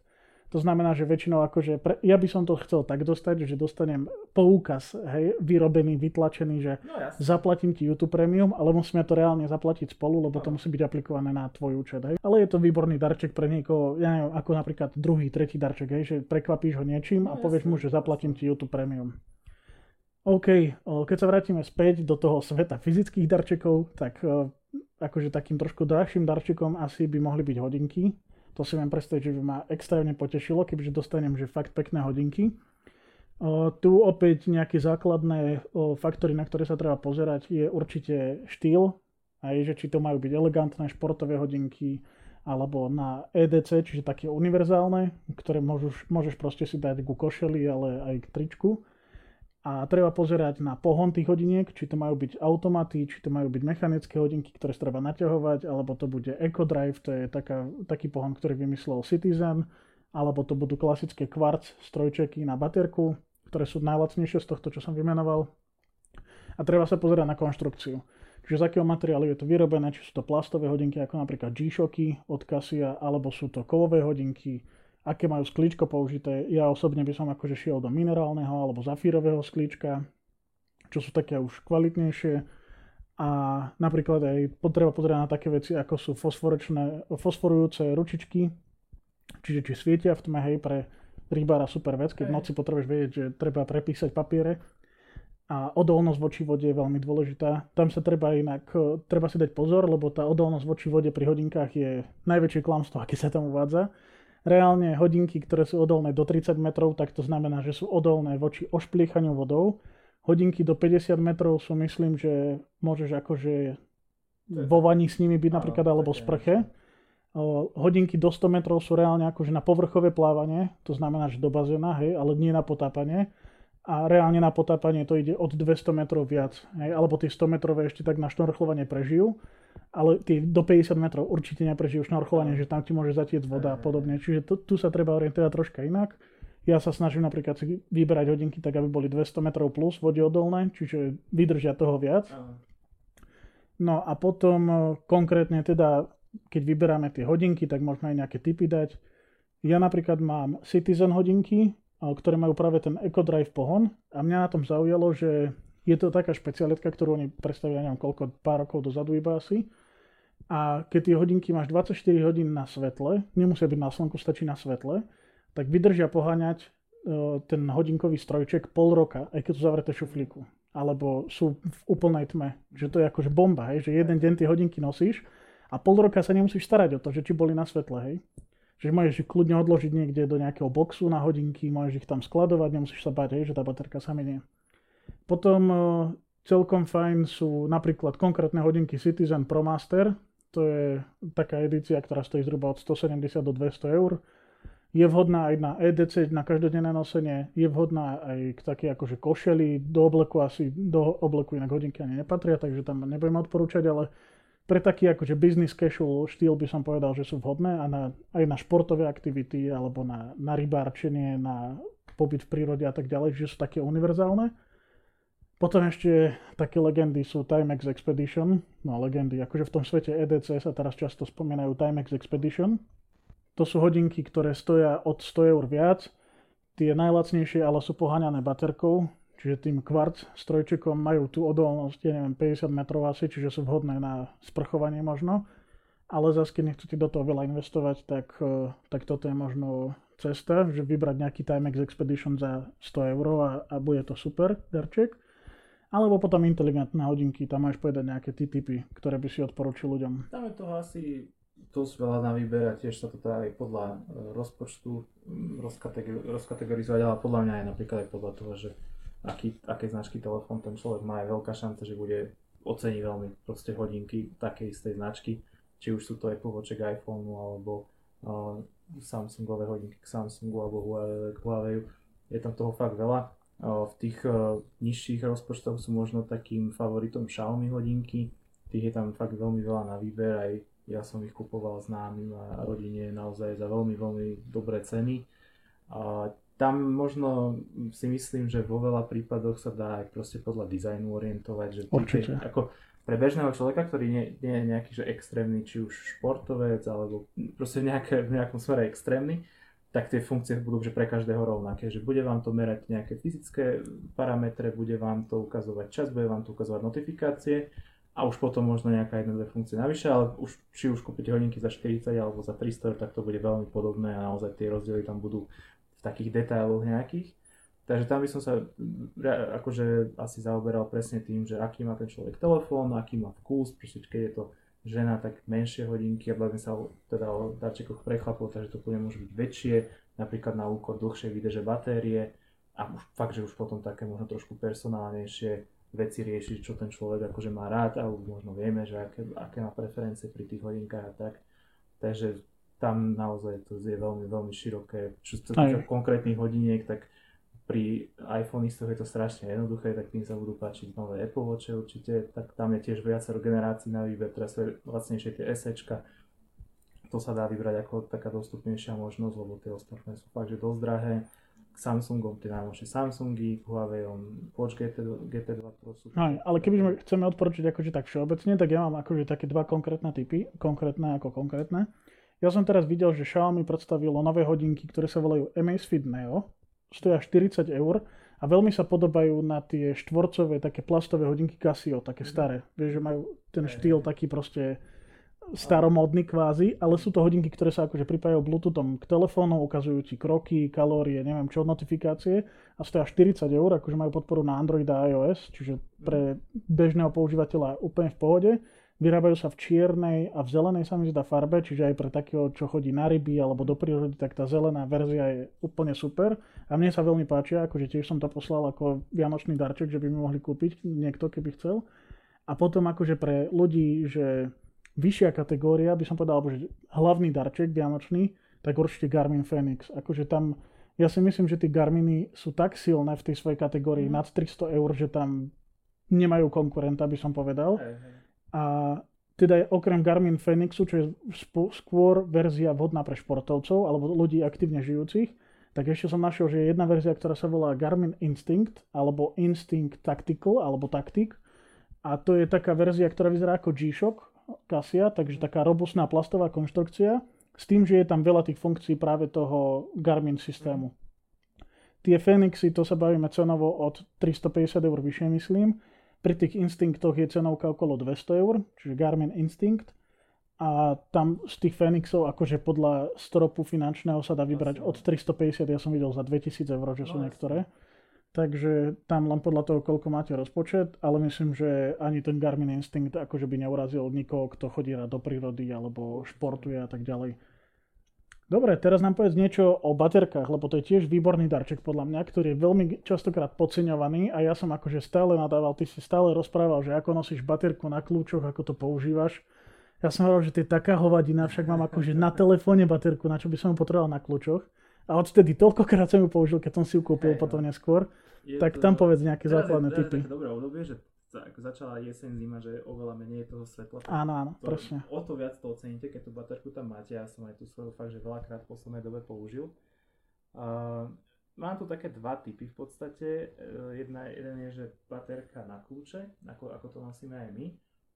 To znamená, že väčšinou akože, ja by som to chcel tak dostať, že dostanem poukaz, hej, vyrobený, vytlačený, že zaplatím ti YouTube Premium, ale musíme to reálne zaplatiť spolu, lebo to musí byť aplikované na tvoj účet, hej. Ale je to výborný darček pre niekoho, ja neviem, ako napríklad druhý, tretí darček, hej, že prekvapíš ho niečím a povieš mu, že zaplatím ti YouTube Premium. OK, keď sa vrátime späť do toho sveta fyzických darčekov, tak akože takým trošku drahším darčekom asi by mohli byť hodinky. To si viem predstaviť, že by ma extrémne potešilo, keďže dostanem, že fakt pekné hodinky. Tu opäť nejaké základné faktory, na ktoré sa treba pozerať, je určite štýl. Aj že či to majú byť elegantné športové hodinky, alebo na EDC, čiže také univerzálne, ktoré môžeš proste si dať ku košeli, ale aj k tričku. A treba pozerať na pohon tých hodiniek, či to majú byť automaty, či to majú byť mechanické hodinky, ktoré treba naťahovať, alebo to bude EcoDrive, to je taký pohon, ktorý vymyslel Citizen, alebo to budú klasické kvarc strojčeky na baterku, ktoré sú najlacnejšie z tohto, čo som vymenoval. A treba sa pozerať na konštrukciu. Čiže z akého materiálu je to vyrobené, či sú to plastové hodinky, ako napríklad G-Shocky od Casio, alebo sú to kovové hodinky, aké majú sklíčko použité. Ja osobne by som akože šiel do minerálneho alebo zafírového sklíčka, čo sú také už kvalitnejšie. A napríklad aj potreba pozrieť na také veci, ako sú fosforujúce ručičky, čiže či svietia v tme, hej, pre rybára super vec, keď v noci potrebuješ vedieť, že treba prepísať papiere. A odolnosť voči vode je veľmi dôležitá. Tam sa treba si dať pozor, lebo tá odolnosť voči vode pri hodinkách je najväčšie klamstvo, aké sa tam uvádza. Reálne hodinky, ktoré sú odolné do 30 metrov, tak to znamená, že sú odolné voči ošpliechaniu vodou. Hodinky do 50 metrov sú, myslím, že môžeš akože vo vani s nimi byť napríklad, alebo sprche. Hodinky do 100 metrov sú reálne akože na povrchové plávanie, to znamená, že do bazéna, hej, ale nie na potápanie. A reálne na potápanie to ide od 200 metrov viac, hej, alebo tie 100 metrové ešte tak na šnorchlovanie prežijú. Ale tie do 50 metrov určite neprežijú šnorchovanie, že tam ti môže zatiecť voda a podobne. Čiže tu sa treba orientovať troška inak. Ja sa snažím napríklad si vyberať hodinky tak, aby boli 200 metrov plus vodeodolné, čiže vydržia toho viac. No a potom konkrétne teda, keď vyberáme tie hodinky, tak môžeme aj nejaké tipy dať. Ja napríklad mám Citizen hodinky, ktoré majú práve ten EcoDrive pohon a mňa na tom zaujalo, že je to taká špecialitka, ktorú oni predstavili, neviem koľko, pár rokov dozadu iba asi. A keď tie hodinky máš 24 hodín na svetle, nemusia byť na slnku, stačí na svetle, tak vydržia poháňať ten hodinkový strojček pol roka, aj keď sú zavreté v šuflíku. Alebo sú v úplnej tme. Že to je akože bomba, hej? Že jeden deň tie hodinky nosíš a pol roka sa nemusíš starať o to, že či boli na svetle. Hej? Že môžeš ich kľudne odložiť niekde do nejakého boxu na hodinky, môžeš ich tam skladovať, nemusíš sa báť, hej, že tá baterka sa minie. Potom celkom fajn sú napríklad konkrétne hodinky Citizen Pro Master. To je taká edícia, ktorá stojí zhruba od 170 do 200 eur. Je vhodná aj na EDC, na každodenné nosenie. Je vhodná aj k takej akože košeli, do obleku inak hodinky ani nepatria, takže tam nebudem odporúčať, ale pre taký akože business casual štýl by som povedal, že sú vhodné a aj na športové aktivity, alebo na rybárčenie, na pobyt v prírode a tak ďalej, že sú také univerzálne. Potom ešte také legendy sú Timex Expedition, no legendy, akože v tom svete EDC sa teraz často spomínajú Timex Expedition. To sú hodinky, ktoré stoja od 100 eur viac, tie najlacnejšie ale sú poháňané baterkou, Čiže tým kvarc strojčekom majú tú odolnosť, ja neviem, 50 metrov asi, čiže sú vhodné na sprchovanie možno. Ale zase, keď nechcete do toho veľa investovať, tak toto je možno cesta, že vybrať nejaký Timex Expedition za 100 eur a bude to super darček. Alebo potom inteligentné hodinky, tam máš povedať nejaké tipy, ktoré by si odporučil ľuďom. Tam je toho asi dosť veľa na výber a tiež sa to dá aj podľa rozpočtu rozkategorizovať, ale podľa mňa aj napríklad aj podľa toho, že aké značky telefón ten človek má, je veľká šanca, že bude oceniť veľmi proste hodinky takej istej značky, či už sú to Apple Watch k iPhone alebo Samsungové hodinky k Samsungu alebo k Huawei. Je tam toho fakt veľa. V tých nižších rozpočtoch sú možno takým favoritom Xiaomi hodinky, tých je tam fakt veľmi veľa na výber, aj ja som ich kupoval známym a rodine naozaj za veľmi, veľmi dobré ceny. A tam možno si myslím, že vo veľa prípadoch sa dá aj proste podľa dizajnu orientovať, že ako pre bežného človeka, ktorý nie je nejaký že extrémny, či už športovec alebo proste v nejakom smere extrémny, tak tie funkcie budú že pre každého rovnaké, že bude vám to merať nejaké fyzické parametre, bude vám to ukazovať čas, bude vám to ukazovať notifikácie a už potom možno nejaká jedna funkcie navyše, ale či už kúpite hodinky za 40 alebo za 300, tak to bude veľmi podobné a naozaj tie rozdiely tam budú v takých detailoch nejakých. Takže tam by som sa akože asi zaoberal presne tým, že aký má ten človek telefón, aký má vkus, pretože keď je to žena, tak menšie hodinky, a bavím sa teda o darčekoch pre chlapov, takže to kľudne môže byť väčšie, napríklad na úkor dlhšej výdrže batérie a už, fakt, že už potom také možno trošku personálnejšie veci riešiť, čo ten človek akože má rád a už možno vieme, že aké má preferencie pri tých hodinkách a tak. Takže tam naozaj to je veľmi, veľmi široké. Čo sa týka konkrétnych hodiniek, tak pri iPhone istoch je to strašne jednoduché, tak tým sa budú páčiť nové Apple Watche určite, tak tam je tiež viacero generácií na výber, teraz sú lacnejšie tie SEčka. To sa dá vybrať ako taká dostupnejšia možnosť, lebo tie ostatné sú fakt, že dosť drahé. K Samsungom, tie najnovšie Samsungy, k Huaweiom, Watch GT2 Pro sú... Aj, ale keby chceme odporučiť akože tak všeobecne, tak ja mám akože také dva konkrétne typy, konkrétne. Ja som teraz videl, že Xiaomi predstavilo nové hodinky, ktoré sa volajú Amazfit Neo, stoja 40 eur a veľmi sa podobajú na tie štvorcové, také plastové hodinky Casio, také staré. Vieš, že majú ten štýl taký proste staromódny kvázi, ale sú to hodinky, ktoré sa akože pripájajú Bluetoothom k telefónu, ukazujú ti kroky, kalórie, neviem čo, notifikácie a stoja 40 eur, akože majú podporu na Android a iOS, čiže pre bežného používateľa úplne v pohode. Vyrábajú sa v čiernej a v zelenej sa mi zdá farbe, čiže aj pre takého, čo chodí na ryby alebo do prírody, tak tá zelená verzia je úplne super a mne sa veľmi páčia, akože tiež som to poslal ako vianočný darček, že by mi mohli kúpiť niekto, keby chcel. A potom akože pre ľudí, že vyššia kategória, by som povedal, alebo že hlavný darček vianočný, tak určite Garmin Fenix. Akože tam, ja si myslím, že tí Garminy sú tak silné v tej svojej kategórii nad 300 eur, že tam nemajú konkurenta, by som povedal. A teda okrem Garmin Fenixu, čo je skôr verzia vhodná pre športovcov alebo ľudí aktívne žijúcich, tak ešte som našiel, že je jedna verzia, ktorá sa volá Garmin Instinct alebo Instinct Tactical alebo Tactic. A to je taká verzia, ktorá vyzerá ako G-Shock Casio, takže taká robustná plastová konštrukcia s tým, že je tam veľa tých funkcií práve toho Garmin systému. Tie Fenixy, to sa bavíme cenovo od 350 eur vyššie, myslím. Pri tých Instinctoch je cenovka okolo 200 eur, čiže Garmin Instinct. A tam z tých Fenixov, akože podľa stropu finančného sa dá vybrať od 350, ja som videl za 2000 eur, že sú niektoré. Takže tam len podľa toho, koľko máte rozpočet, ale myslím, že ani ten Garmin Instinct akože by neurazil nikoho, kto chodí rád do prírody alebo športuje a tak ďalej. Dobre, teraz nám povedz niečo o baterkách, lebo to je tiež výborný darček podľa mňa, ktorý je veľmi častokrát podceňovaný a ja som akože stále nadával, ty si stále rozprával, že ako nosíš baterku na kľúčoch, ako to používaš. Ja som hovoril, že to je taká hovadina, však mám akože na telefóne baterku, na čo by som ju potreboval na kľúčoch. A odtedy toľkokrát som ju použil, keď som si ju kúpil potom neskôr. Tak tam povedz nejaké základné tipy. Je to dobré obdobie, že začala jeseň, zima, že oveľa menej toho svetla. Áno, presne. O to viac to oceníte, keď tú baterku tam máte. Ja som aj tú svoju fakt, že veľakrát v poslednej dobe použil. Mám tu také dva typy v podstate. Jeden je, že baterka na kľúče, ako to nosíme aj my.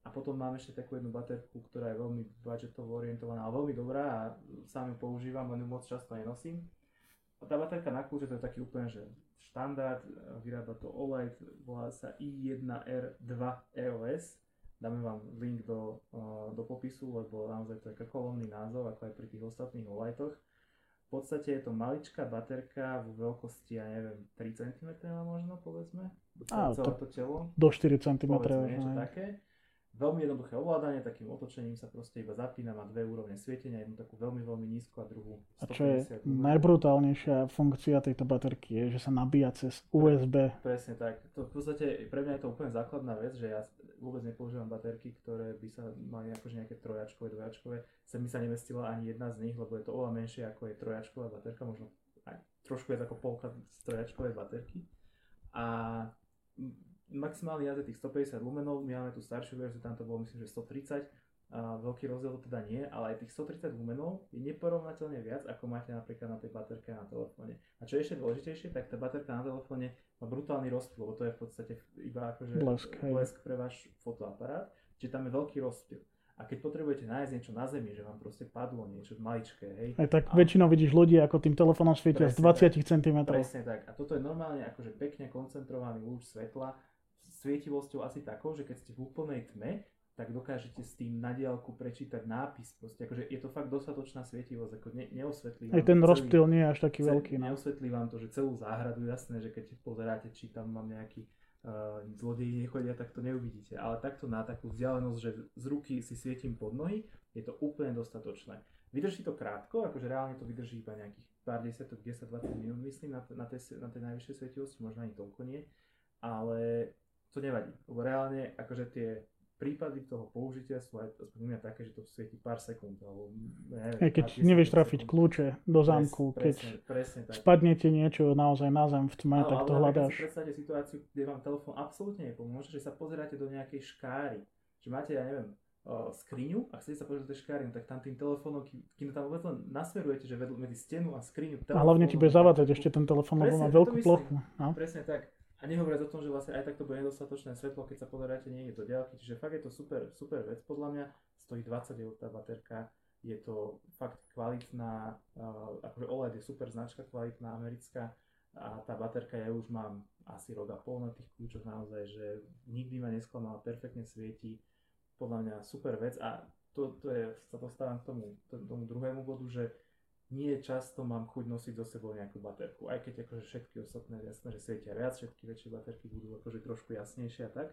A potom mám ešte takú jednu baterku, ktorá je veľmi budgetovo orientovaná, ale veľmi dobrá a sám ju používam, len ju moc často nenosím. A tá baterka na kľúče, to je taký úplne že štandard, vyrába to Olight, volá sa I1R2 EOS. Dáme vám link do popisu, lebo naozaj to je krkolomný názov, ako aj pri tých ostatných Olightoch. V podstate je to maličká baterka v veľkosti, ja neviem, 3 cm možno, povedzme. Celé to telo. Do 4 cm. Povedzme niečo také. Veľmi jednoduché ovládanie, takým otočením sa proste iba zapína, má dve úrovne svietenia, jednu takú veľmi, veľmi nízku a druhú 150. A čo je najbrutálnejšia funkcia tejto baterky je, že sa nabíja cez USB. Presne tak. To v podstate pre mňa je to úplne základná vec, že ja vôbec nepoužívam baterky, ktoré by sa mali akože nejaké trojačkové, dvojačkové. Sem mi sa nemestila ani jedna z nich, lebo je to oveľa menšie ako je trojačková baterka, možno aj trošku je ako polka z trojačkovej baterky. A maximálny jazd je tých 150 lumenov, my máme tú staršiu verziu, tam to bolo myslím, že 130, veľký rozdiel to teda nie, ale aj tých 130 lumenov je neporovnateľne viac, ako máte napríklad na tej baterke na telefóne. A čo je ešte dôležitejšie, tak tá baterka na telefóne má brutálny rozptyl, lebo to je v podstate iba akože blesk pre váš fotoaparát, čiže tam je veľký rozptyl. A keď potrebujete nájsť niečo na zemi, že vám proste padlo niečo maličké, hej. Aj tak väčšinou vidíš ľudí, ako tým telefónom svietia z 20 cm. Presne tak. A toto je normálne akože pekne koncentrovaný lúč svetla, svietivosťou asi takou, že keď ste v úplnej tme, tak dokážete s tým na diaľku prečítať nápis. Proste akože je to fakt dostatočná svietivosť, ako neosvetlí vám. Aj ten rozptyl nie je až taký veľký. Neosvetlí vám to, že celú záhradu, jasné, že keď pozeráte, či tam mám nejaký zlodeji nechodia, tak to neuvidíte. Ale takto na takú vzdialenosť, že z ruky si svietím pod nohy, je to úplne dostatočné. Vydrží to krátko, akože reálne to vydrží iba nejakých pár desiatok, 10-20 minút, myslím, na tej najvyššej svietivosti, možno ani toľko nie, ale to nevadí. Lebo reálne, akože tie prípady toho použitia sú aj mňa také, že to svieti pár sekúnd. Alebo neviem, keď nevieš trafiť kľúče do zámku, presne tak. Spadnete niečo naozaj na zem v tme, tak to hľadáš. Ale keď si predstavte situáciu, kde vám telefón absolútne nepomôže, že sa pozeráte do nejakej škáry, že máte, ja neviem, skriňu a chcete sa pozrieť do tej škáry, tak tam tým telefónom, kým tam vôbec len nasmerujete, že vedú medzi stenu a skriňu. A hlavne ti bude zavádzať ešte ten telefón, lebo má veľkú plochu. Presne tak. A nehovoriac o tom, že vlastne aj takto bude nedostatočné svetlo, keď sa pozeráte niekde do diaľky, čiže fakt je to super, super vec podľa mňa, stojí 20 eur tá baterka, je to fakt kvalitná, akože OLED je super značka, kvalitná americká a tá baterka, ja už mám asi rok a pol na tých kľúčoch naozaj, že nikdy ma nesklamala, perfektne svieti, podľa mňa super vec a sa dostávam k tomu druhému bodu, že nie často mám chuť nosiť so sebou nejakú baterku, aj keď akože všetky ostatné, jasné, že svietia viac, všetky väčšie baterky budú akože trošku jasnejšie a tak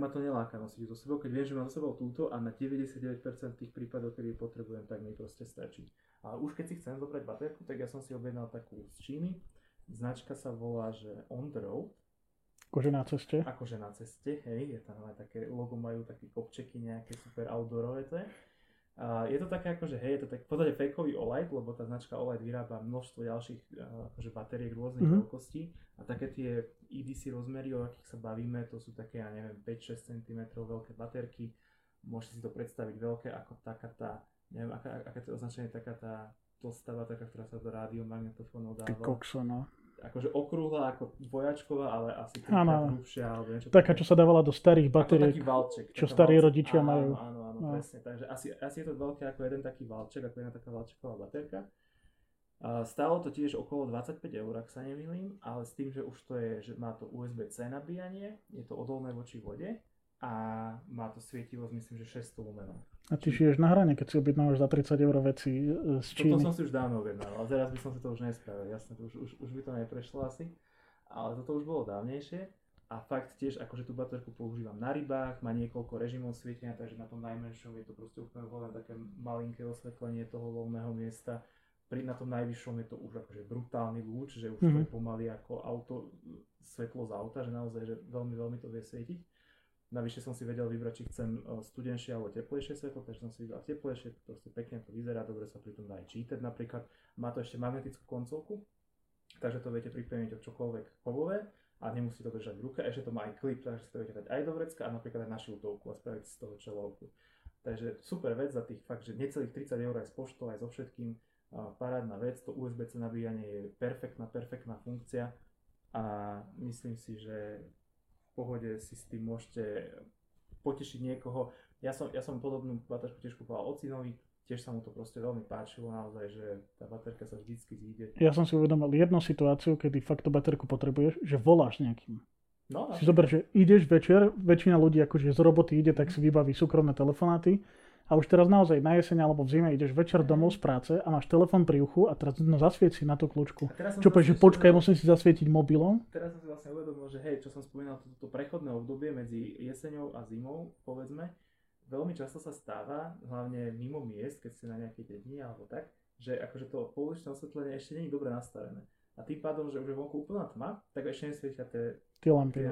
ma to neláka nosiť so sebou, keď viem, že mám so sebou túto a na 99% tých prípadov, kedy potrebujem, tak mi proste stačí. Ale už keď si chcem zobrať baterku, tak ja som si objednal takú z Číny, značka sa volá, že On The Road. Akože na ceste? Akože na ceste, hej, je tam aj také logo, majú také kopčeky nejaké super outdoorové to je. Je to také akože, hej, je to tak v podstate fejkový Olight, lebo tá značka Olight vyrába množstvo ďalších akože batériek rôznych veľkostí a také tie EDC rozmery, o akých sa bavíme, to sú také, ja neviem, 5-6 cm veľké baterky, môžete si to predstaviť veľké ako taká tá, neviem, aké to je označenie, taká tá tlstá baterka, ktorá sa do rádiomagnetofónov dáva. Ty kokso, no. Akože okrúhla, ako vojačková, ale asi taká hrubšia. Taká, čo sa dávala do starých batériek, taký valček, čo starí rodičia majú. Áno, presne. Takže asi je to veľké ako jeden taký valček, ako jedna taká valčeková baterka. Stálo to tiež okolo 25 eur, ak sa nemýlim, ale s tým, že už to je, že má to USB-C nabíjanie, je to odolné voči vode a má to svietivosť, myslím, že 600 lumenov. A ty žiješ na hrane, keď si objednávaš za 30 eur veci z Číny. Toto som si už dávno objednával, ale teraz by som si to už nespravil, jasné, už by to neprešlo asi. Ale toto už bolo dávnejšie. A fakt tiež, akože tú baterku používam na rybách, má niekoľko režimov svietenia, takže na tom najmenšom je to proste úplne voľné také malinké osvetlenie toho voľného miesta. Na tom najvyššom je to už akože brutálny lúč, že už to je pomaly ako auto, svetlo z auta, že naozaj že veľmi, veľmi to vie svietiť. Navyše som si vedel vybrať, či chcem studenšie alebo teplejšie svetlo, takže som si vybral teplejšie, proste pekne to vyzerá, dobre sa pri tom dá aj čítať napríklad. Má to ešte magnetickú koncovku, takže to viete pripevniť o čokoľvek kovové a nemusí to držať v ruke, ešte to má aj klip, takže si to viete dať aj do vrecka a napríklad aj na šiltovku a spraviť si z toho čelovku. Takže super vec za tých fakt, že necelých 30 eur aj s poštou, aj so všetkým, parádna vec, to USB-C nabíjanie je perfektná funkcia a myslím si, že v pohode si s tým môžete potešiť niekoho. Ja som podobnú baterku tiež kúpoval od synovi, tiež sa mu to proste veľmi páčilo naozaj, že tá baterka sa vždycky zíde. Ja som si uvedomil jednu situáciu, kedy fakt tú baterku potrebuješ, že voláš nejakým. No, si zober, že ideš večer, väčšina ľudí akože z roboty ide, tak si vybaví súkromné telefonáty. A už teraz naozaj na jeseň alebo v zime ideš večer domov z práce a máš telefón pri uchu a teraz zasvieť si na tú kľúčku. Čo povieš, že počkaj, musím si zasvietiť mobilom? Teraz som si vlastne uvedomil, že hej, čo som spomínal, toto prechodné obdobie medzi jeseňou a zimou, povedzme, veľmi často sa stáva, hlavne mimo miest, keď si na nejaké dni alebo tak, že akože to pouličné osvetlenie ešte nie je dobre nastavené. A tým pádom, že už je vonku úplná tma, tak ešte nesvietia tie lampy,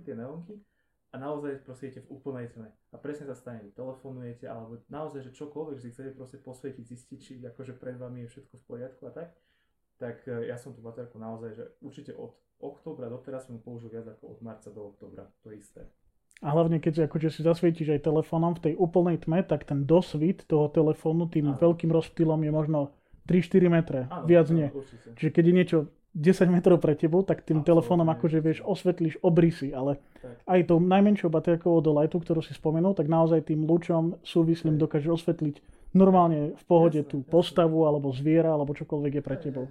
tie neónky. A naozaj proste idete v úplnej tme. A presne sa stane, telefonujete, alebo naozaj, že čokoľvek si chcete proste posvietiť, zistiť, či akože pred vami je všetko v poriadku a tak. Tak ja som tú baterku naozaj, že určite od októbra doteraz som ju použil viac ako od marca do októbra, to isté. A hlavne keď akože si zasvietiš aj telefónom v tej úplnej tme, tak ten dosvit toho telefónu tým veľkým rozptýlom je možno 3-4 metre, viac nie. Určite. Čiže keď je niečo 10 metrov pred tebou, tak tým telefónom akože vieš, osvetlíš obrysy, ale tak. Aj tou najmenšou baterkou od Olightu, ktorú si spomenul, tak naozaj tým lúčom súvislým dokáže osvetliť normálne v pohode tú postavu alebo zviera alebo čokoľvek je pred tebou.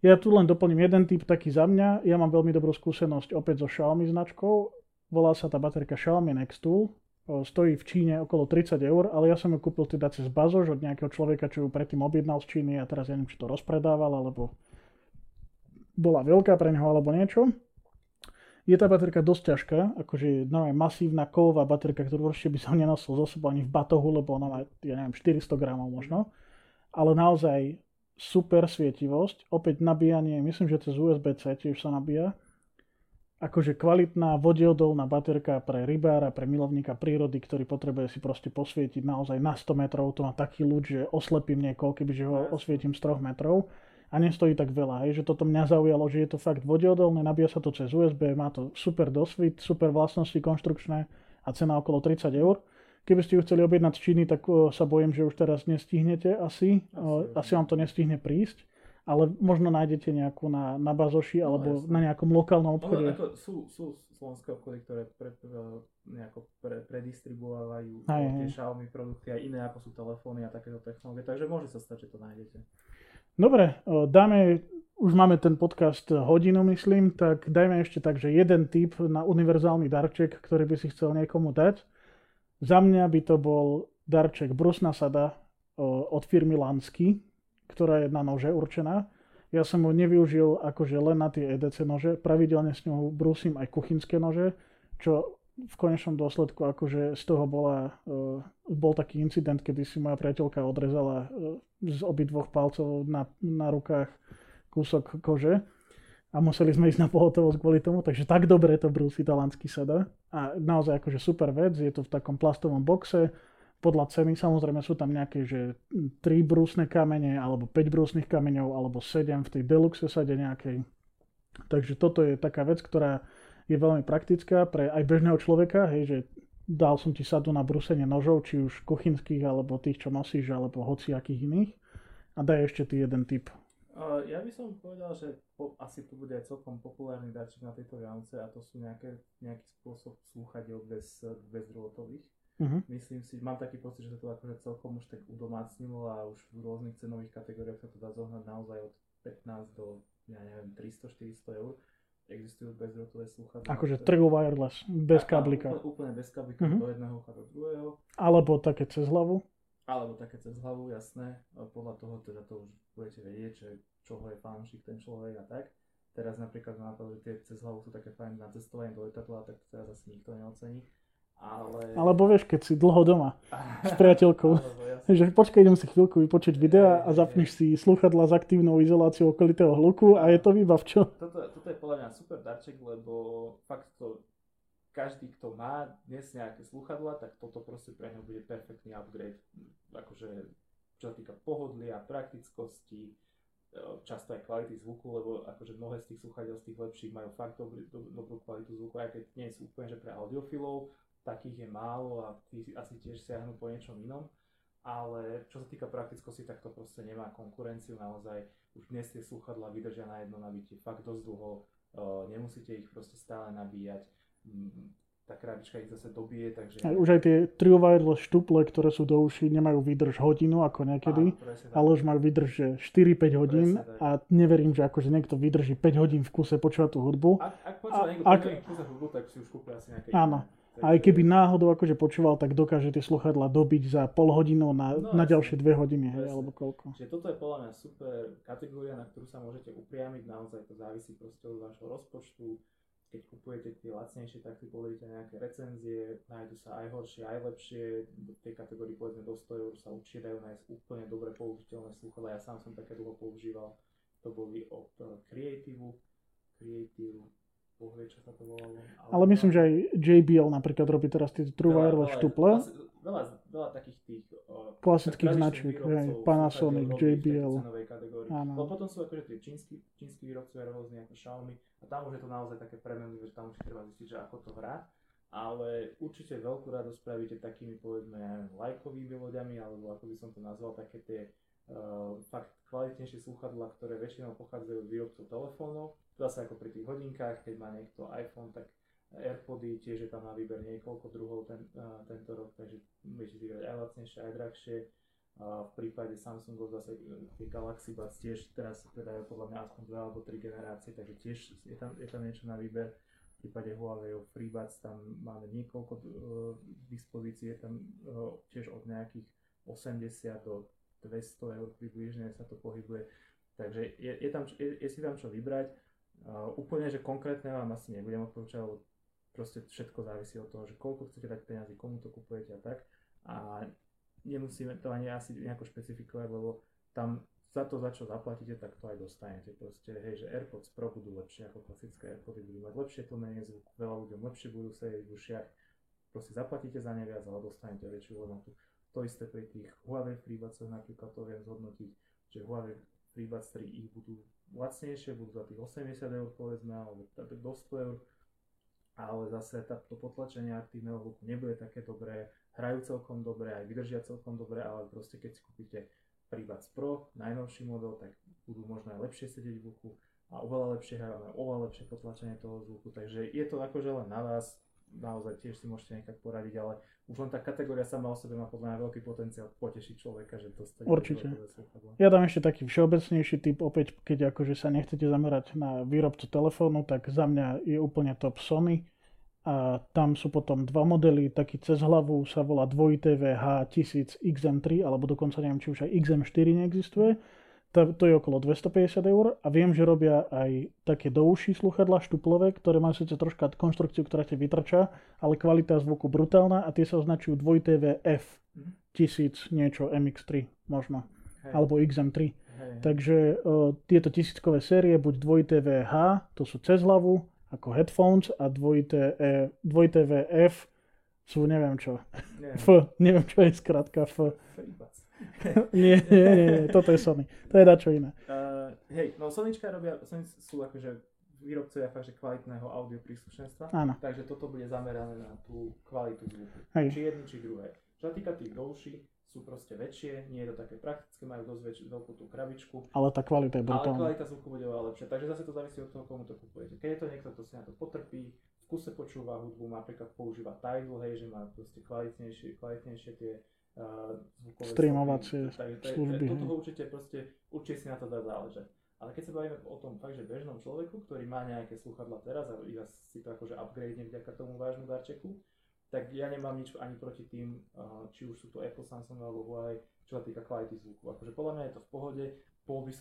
Ja tu len doplním jeden tip taký za mňa, ja mám veľmi dobrú skúsenosť opäť so Xiaomi značkou, volá sa tá baterka Xiaomi Nextool, stojí v Číne okolo 30 €, ale ja som ju kúpil teda cez Bazož od nejakého človeka, čo ju predtým objednal z Číny a teraz ja neviem, či to rozpredával alebo bola veľká pre neho alebo niečo. Je tá baterka dosť ťažká, akože no, masívna kovová baterka, ktorú určite by som nenosil zo sebou ani v batohu, lebo ona má, ja neviem, 400 gramov možno. Ale naozaj super svietivosť, opäť nabíjanie, myslím, že cez USB-C tiež sa nabíja. Akože kvalitná vodeodolná baterka pre rybára, pre milovníka prírody, ktorý potrebuje si proste posvietiť naozaj na 100 metrov, to má taký ľud, že oslepím niekoho, kebyže ho osvietím z 3 metrov. A nestojí tak veľa, hej, že toto mňa zaujalo, že je to fakt vodeodolné, nabíja sa to cez USB, má to super dosvit, super vlastnosti konštrukčné a cena okolo 30 €. Keby ste ju chceli objednať z Číny, tak sa bojím, že už teraz nestihnete asi vám to nestihne prísť, ale možno nájdete nejakú na Bazoši alebo na nejakom lokálnom obchode. No, sú slovenské obchody, ktoré predistribuovajú tie Xiaomi produkty a iné ako sú telefóny a takéto technológie, takže môže sa stať, že to nájdete. Dobre, dáme, už máme ten podcast hodinu, myslím, tak dajme ešte tak, že jeden tip na univerzálny darček, ktorý by si chcel niekomu dať. Za mňa by to bol darček brusná sada od firmy Lansky, ktorá je na nože určená. Ja som ho nevyužil akože len na tie EDC nože, pravidelne s ňou brúsim aj kuchynské nože, čo v konečnom dôsledku akože z toho bol taký incident, kedy si moja priateľka odrezala z obidvoch palcov na rukách kúsok kože a museli sme ísť na pohotovosť kvôli tomu, takže tak dobre to brúsi tá Lansky sada a naozaj akože super vec, je to v takom plastovom boxe, podľa ceny samozrejme sú tam nejaké, že 3 brúsne kamene alebo 5 brúsnych kameňov alebo 7 v tej deluxe sade nejakej, takže toto je taká vec, ktorá je veľmi praktická pre aj bežného človeka, hej, že dal som ti sadu na brúsenie nožov, či už kuchynských, alebo tých, čo nosíš, alebo hociakých iných. A daj ešte ty jeden tip. Ja by som povedal, že asi to bude aj celkom populárny darček na tejto Vianoce a to sú nejaký spôsob slúchadiel bez drôtových. Uh-huh. Myslím si, mám taký pocit, že to akože celkom už tak udomácnilo a už v rôznych cenových kategóriách sa to dá zohnať naozaj od 15 do, ja neviem, 300-400 €. Existujú bezdrôtové slúchadlá. Akože true wireless, bez káblika. Úplne bez káblika, do jedného ucha do druhého. Alebo také cez hlavu. Jasné. Podľa toho teda to už budete vedieť, že čoho je fanšik ten človek a tak. Teraz napríklad ma napadlo, že tie cez hlavu sú také fajn na cestovanie do letadla, tak teraz asi nikto neocení. Alebo vieš, keď si dlho doma s priateľkou, že počkaj, idem si chvíľku vypočuť videa a zapneš si slúchadla s aktívnou izoláciou okolitého hluku a je to výbavčo. Toto je podľa mňa super darček, lebo fakt to každý, kto má dnes nejaké slúchadla, tak toto proste pre ňa bude perfektný upgrade, akože čo sa týka pohodlia, praktickosti, často aj kvality zvuku, lebo akože mnohé z tých slúchadiel z tých lepších majú fakt dobrú kvalitu zvuku, aj keď nie sú úplne že pre audiofilov, takých je málo a tí asi tiež siahnu po niečom inom, ale čo sa týka praktickosti, tak to proste nemá konkurenciu naozaj. Už dnes tie slúchadlá vydržia na jedno nabitie fakt dosť dlho, nemusíte ich proste stále nabíjať. tá krabička ich zase dobije, takže... Už aj tie true wireless štuple, ktoré sú do uši, nemajú výdrž hodinu ako niekedy, ale už majú výdrž 4-5 hodín a neverím, že akože niekto vydrží 5 hodín v kuse počúvať tú hudbu. Ak počúva niekto 5 hodín v kuse hudbu, tak si už kúpil asi nejaké... Áno. Aj keby náhodou akože počúval, tak dokáže tie sluchadlá dobiť za pol hodinu na ďalšie 2 hodiny, hej, alebo koľko. Čiže toto je podľa mňa super kategória, na ktorú sa môžete upriamiť, naozaj to závisí proste od vášho rozpočtu. Keď kupujete tie lacnejšie, tak si pozrite nejaké recenzie, nájdu sa aj horšie, aj lepšie. V tej kategórii povedzme do 100 eur sa určite dajú nájsť úplne dobre použiteľné sluchadlá. Ja sám som také dlho používal, to boli od Creative. Ale myslím, že aj JBL napríklad robí teraz tie true wireless štuple. Veľa takých tých klasických značiek, Panasonic, JBL. Ale potom sú akože tie čínsky výrobcovia rôzne ako Xiaomi a tam už je to naozaj také premenlivé, že tam už treba zistiť, že ako to hrá. Ale určite veľkú radosť spravíte takými povedzme, ja neviem, lajkovými loďami, alebo ako by som to nazval, také tie fakt kvalitnejšie slúchadlá, ktoré väčšinou pochádzajú od výrobcov telefónov. Zase ako pri tých hodinkách, keď má niekto iPhone, tak AirPody tiež je tam na výber niekoľko druhov tento rok, takže môžete vybrať aj lacnejšie, aj drahšie. V prípade Samsungov zase tie Galaxy Buds tiež teraz predajú podľa mňa aspoň 2 alebo 3 generácie, takže tiež je tam niečo na výber. V prípade Huawei FreeBuds tam máme niekoľko dispozícií, je tam tiež od nejakých 80 do 200 eur približne sa to pohybuje, takže je si tam čo vybrať. Úplne, že konkrétne vám asi nebudem odporúčať, lebo proste všetko závisí od toho, že koľko chcete dať peniazy, komu to kupujete a tak. A nemusíme to ani asi nejako špecifikovať, lebo tam za to, za čo zaplatíte, tak to aj dostanete. Proste, hej, že AirPods Pro budú lepšie ako klasické AirPody, budú mať lepšie tlmenie zvuku, veľa ľuďom lepšie budú sedieť v ušiach. Proste zaplatíte za ne viac, ale dostanete väčšiu hodnotu. To isté pri tých Huawei FreeBudsoch napríklad to viem zhodnotiť, že Huawei FreeBuds 3i budú lacnejšie, budú za tých 80 eur povedzme, alebo do 100 eur, ale zase to potlačenie aktívneho hluku nebude také dobré, hrajú celkom dobre, aj vydržia celkom dobre, ale proste keď si kúpite FreeBuds Pro, najnovší model, tak budú možno aj lepšie sedieť v uchu a oveľa lepšie hrajú, oveľa lepšie potlačenie toho zvuku, takže je to akože len na vás, naozaj tiež si môžete nejak poradiť, ale už len tá kategória sama o sebe má podľa mňa veľký potenciál potešiť človeka, že dostane... Určite. Ja dám ešte taký všeobecnejší tip, opäť keď akože sa nechcete zamerať na výrobcu telefónu, tak za mňa je úplne top Sony a tam sú potom dva modely, taký cez hlavu sa volá 2TVH1000 XM3 alebo dokonca neviem, či už aj XM4 neexistuje, to je okolo 250 eur a viem, že robia aj také do uší sluchadlá štuplové, ktoré majú síce troška konštrukciu, ktorá ti vytrča, ale kvalita zvuku brutálna a tie sa označujú 2TVF 1000 niečo MX3 možno, hej, alebo XM3. Hej. Takže tieto tisíckové série, buď 2TVH, to sú cez hlavu, ako headphones a 2TVF sú neviem čo. Neviem čo je skrátka F. Nie, toto je Sony, to je dačo iné. Hej, no Sonyčka robia, Sony sú akože výrobcovia fakt, že kvalitného audio príslušenstva, áno, takže toto bude zamerané na tú kvalitu zvuku, hej, či jedno, či druhé. Čo sa týka tých dolší, sú proste väčšie, nie je to také praktické, majú dosť veľkú tú krabičku. Ale tá kvalita je brutálna. Ale kvalita zvuku bude veľa lepšia, takže zase to závisí od toho, komu to kupujete. Keď je to niekto, kto si na to potrpí, v kuse počúva hudbu, napríklad používa Tidal, hej, že má proste kvalitnejšie tie streamovacie služby. Toto určite si na to dá záležať. Ale keď sa bavíme o tom fakt, že bežnom človeku, ktorý má nejaké slúchadlá teraz a ja si to akože upgrade vďaka tomu vášmu darčeku, tak ja nemám nič ani proti tým, či už sú to Apple, Samsung alebo Huawei, čo sa týka kvality zvuku. Akože podľa mňa je to v pohode.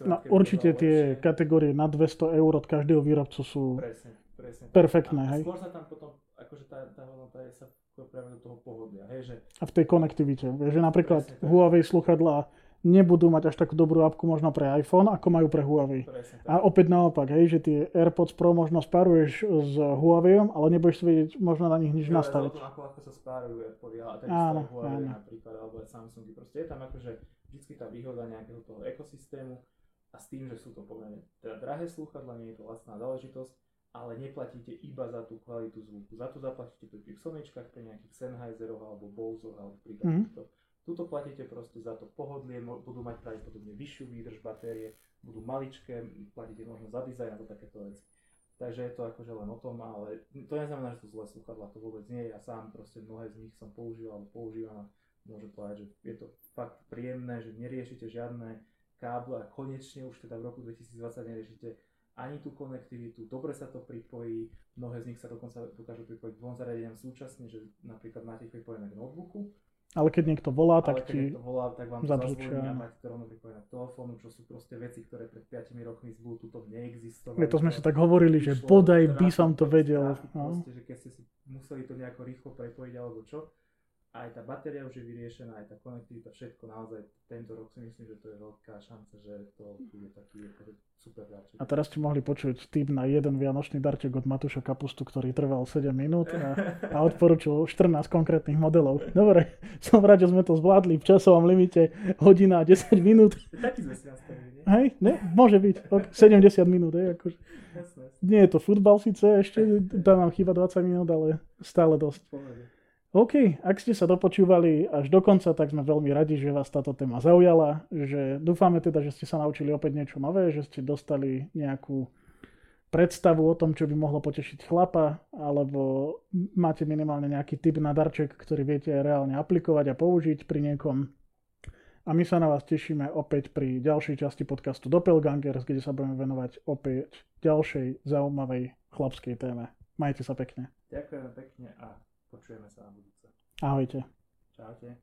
No určite tie kategórie na 200 eur od každého výrobcu sú perfektné. A skôr sa tam potom, akože tá hodnota je sa práve do toho pohodlia. Hej, že... A v tej konektivite. Že napríklad presne, Huawei sluchadlá nebudú mať až takú dobrú apku možno pre iPhone, ako majú pre Huawei. Presne, a opäť naopak, hej, že tie AirPods Pro možno spáruješ s Huaweiom, ale nebudeš vedieť možno na nich nič nastaviť. Ale ako sa spárujú AirPody, ale ten starý Huawei napríklad, alebo aj Samsungy. Proste je tam akože vždycky tá výhoda nejakého toho ekosystému a s tým, že sú to povedané teda drahé slúchadlá, nie je to vlastná záležitosť, ale neplatíte iba za tú kvalitu zvuku. Za to zaplatíte pri tých Sonyčkách, pri nejakých Sennheiseroch alebo Bose'och alebo pri takýchto. Tuto platíte proste za to pohodlie, budú mať pravdepodobne vyššiu výdrž batérie, budú maličké, platíte možno za dizajn a takéto veci. Takže je to akože len o tom, ale to neznamená, že sú zlé slúchadlá, to vôbec nie. Ja sám proste mnohé z nich som používal alebo používam. Môžem povedať, že je to fakt príjemné, že neriešite žiadne káble a konečne už teda v roku 2020 neriešite ani tú konektivitu, dobre sa to pripojí, mnohé z nich sa dokonca dokážu pripojiť k dvom zariadeniam súčasne, že napríklad máte pripojené k notebooku. Ale keď niekto volá, tak ti vám to zazvoní a máte to rovno pripojené k telefónu, čo sú proste veci, ktoré pred 5 rokmi z Bluetoothom neexistovali. To sme si tak hovorili, že bodaj by som to vedel. Proste, že keď ste si museli to nejako rýchlo prepojiť alebo čo. Aj tá batéria už je vyriešená, aj tá konektivita, všetko naozaj. Tento rok si myslím, že to je veľká šanca, že to bude taký super darček. A teraz ste mohli počuť tip na jeden vianočný darček od Matúša Kapustu, ktorý trval 7 minút a odporúčil 14 konkrétnych modelov. Dobre, som rád, že sme to zvládli v časovom limite hodina a 10 minút. Taký sme si nastavili, nie? Hej, ne? Môže byť. 70 minút, je akože. Nie je to futbal síce, ešte tam nám chýba 20 minút, ale stále dosť. OK, ak ste sa dopočúvali až do konca, tak sme veľmi radi, že vás táto téma zaujala, že dúfame teda, že ste sa naučili opäť niečo nové, že ste dostali nejakú predstavu o tom, čo by mohlo potešiť chlapa, alebo máte minimálne nejaký tip na darček, ktorý viete reálne aplikovať a použiť pri niekom. A my sa na vás tešíme opäť pri ďalšej časti podcastu Doppelgangers, kde sa budeme venovať opäť ďalšej zaujímavej chlapskej téme. Majte sa pekne. Ďakujem pekne a počujeme sa na budúce. Ahojte. Čaute.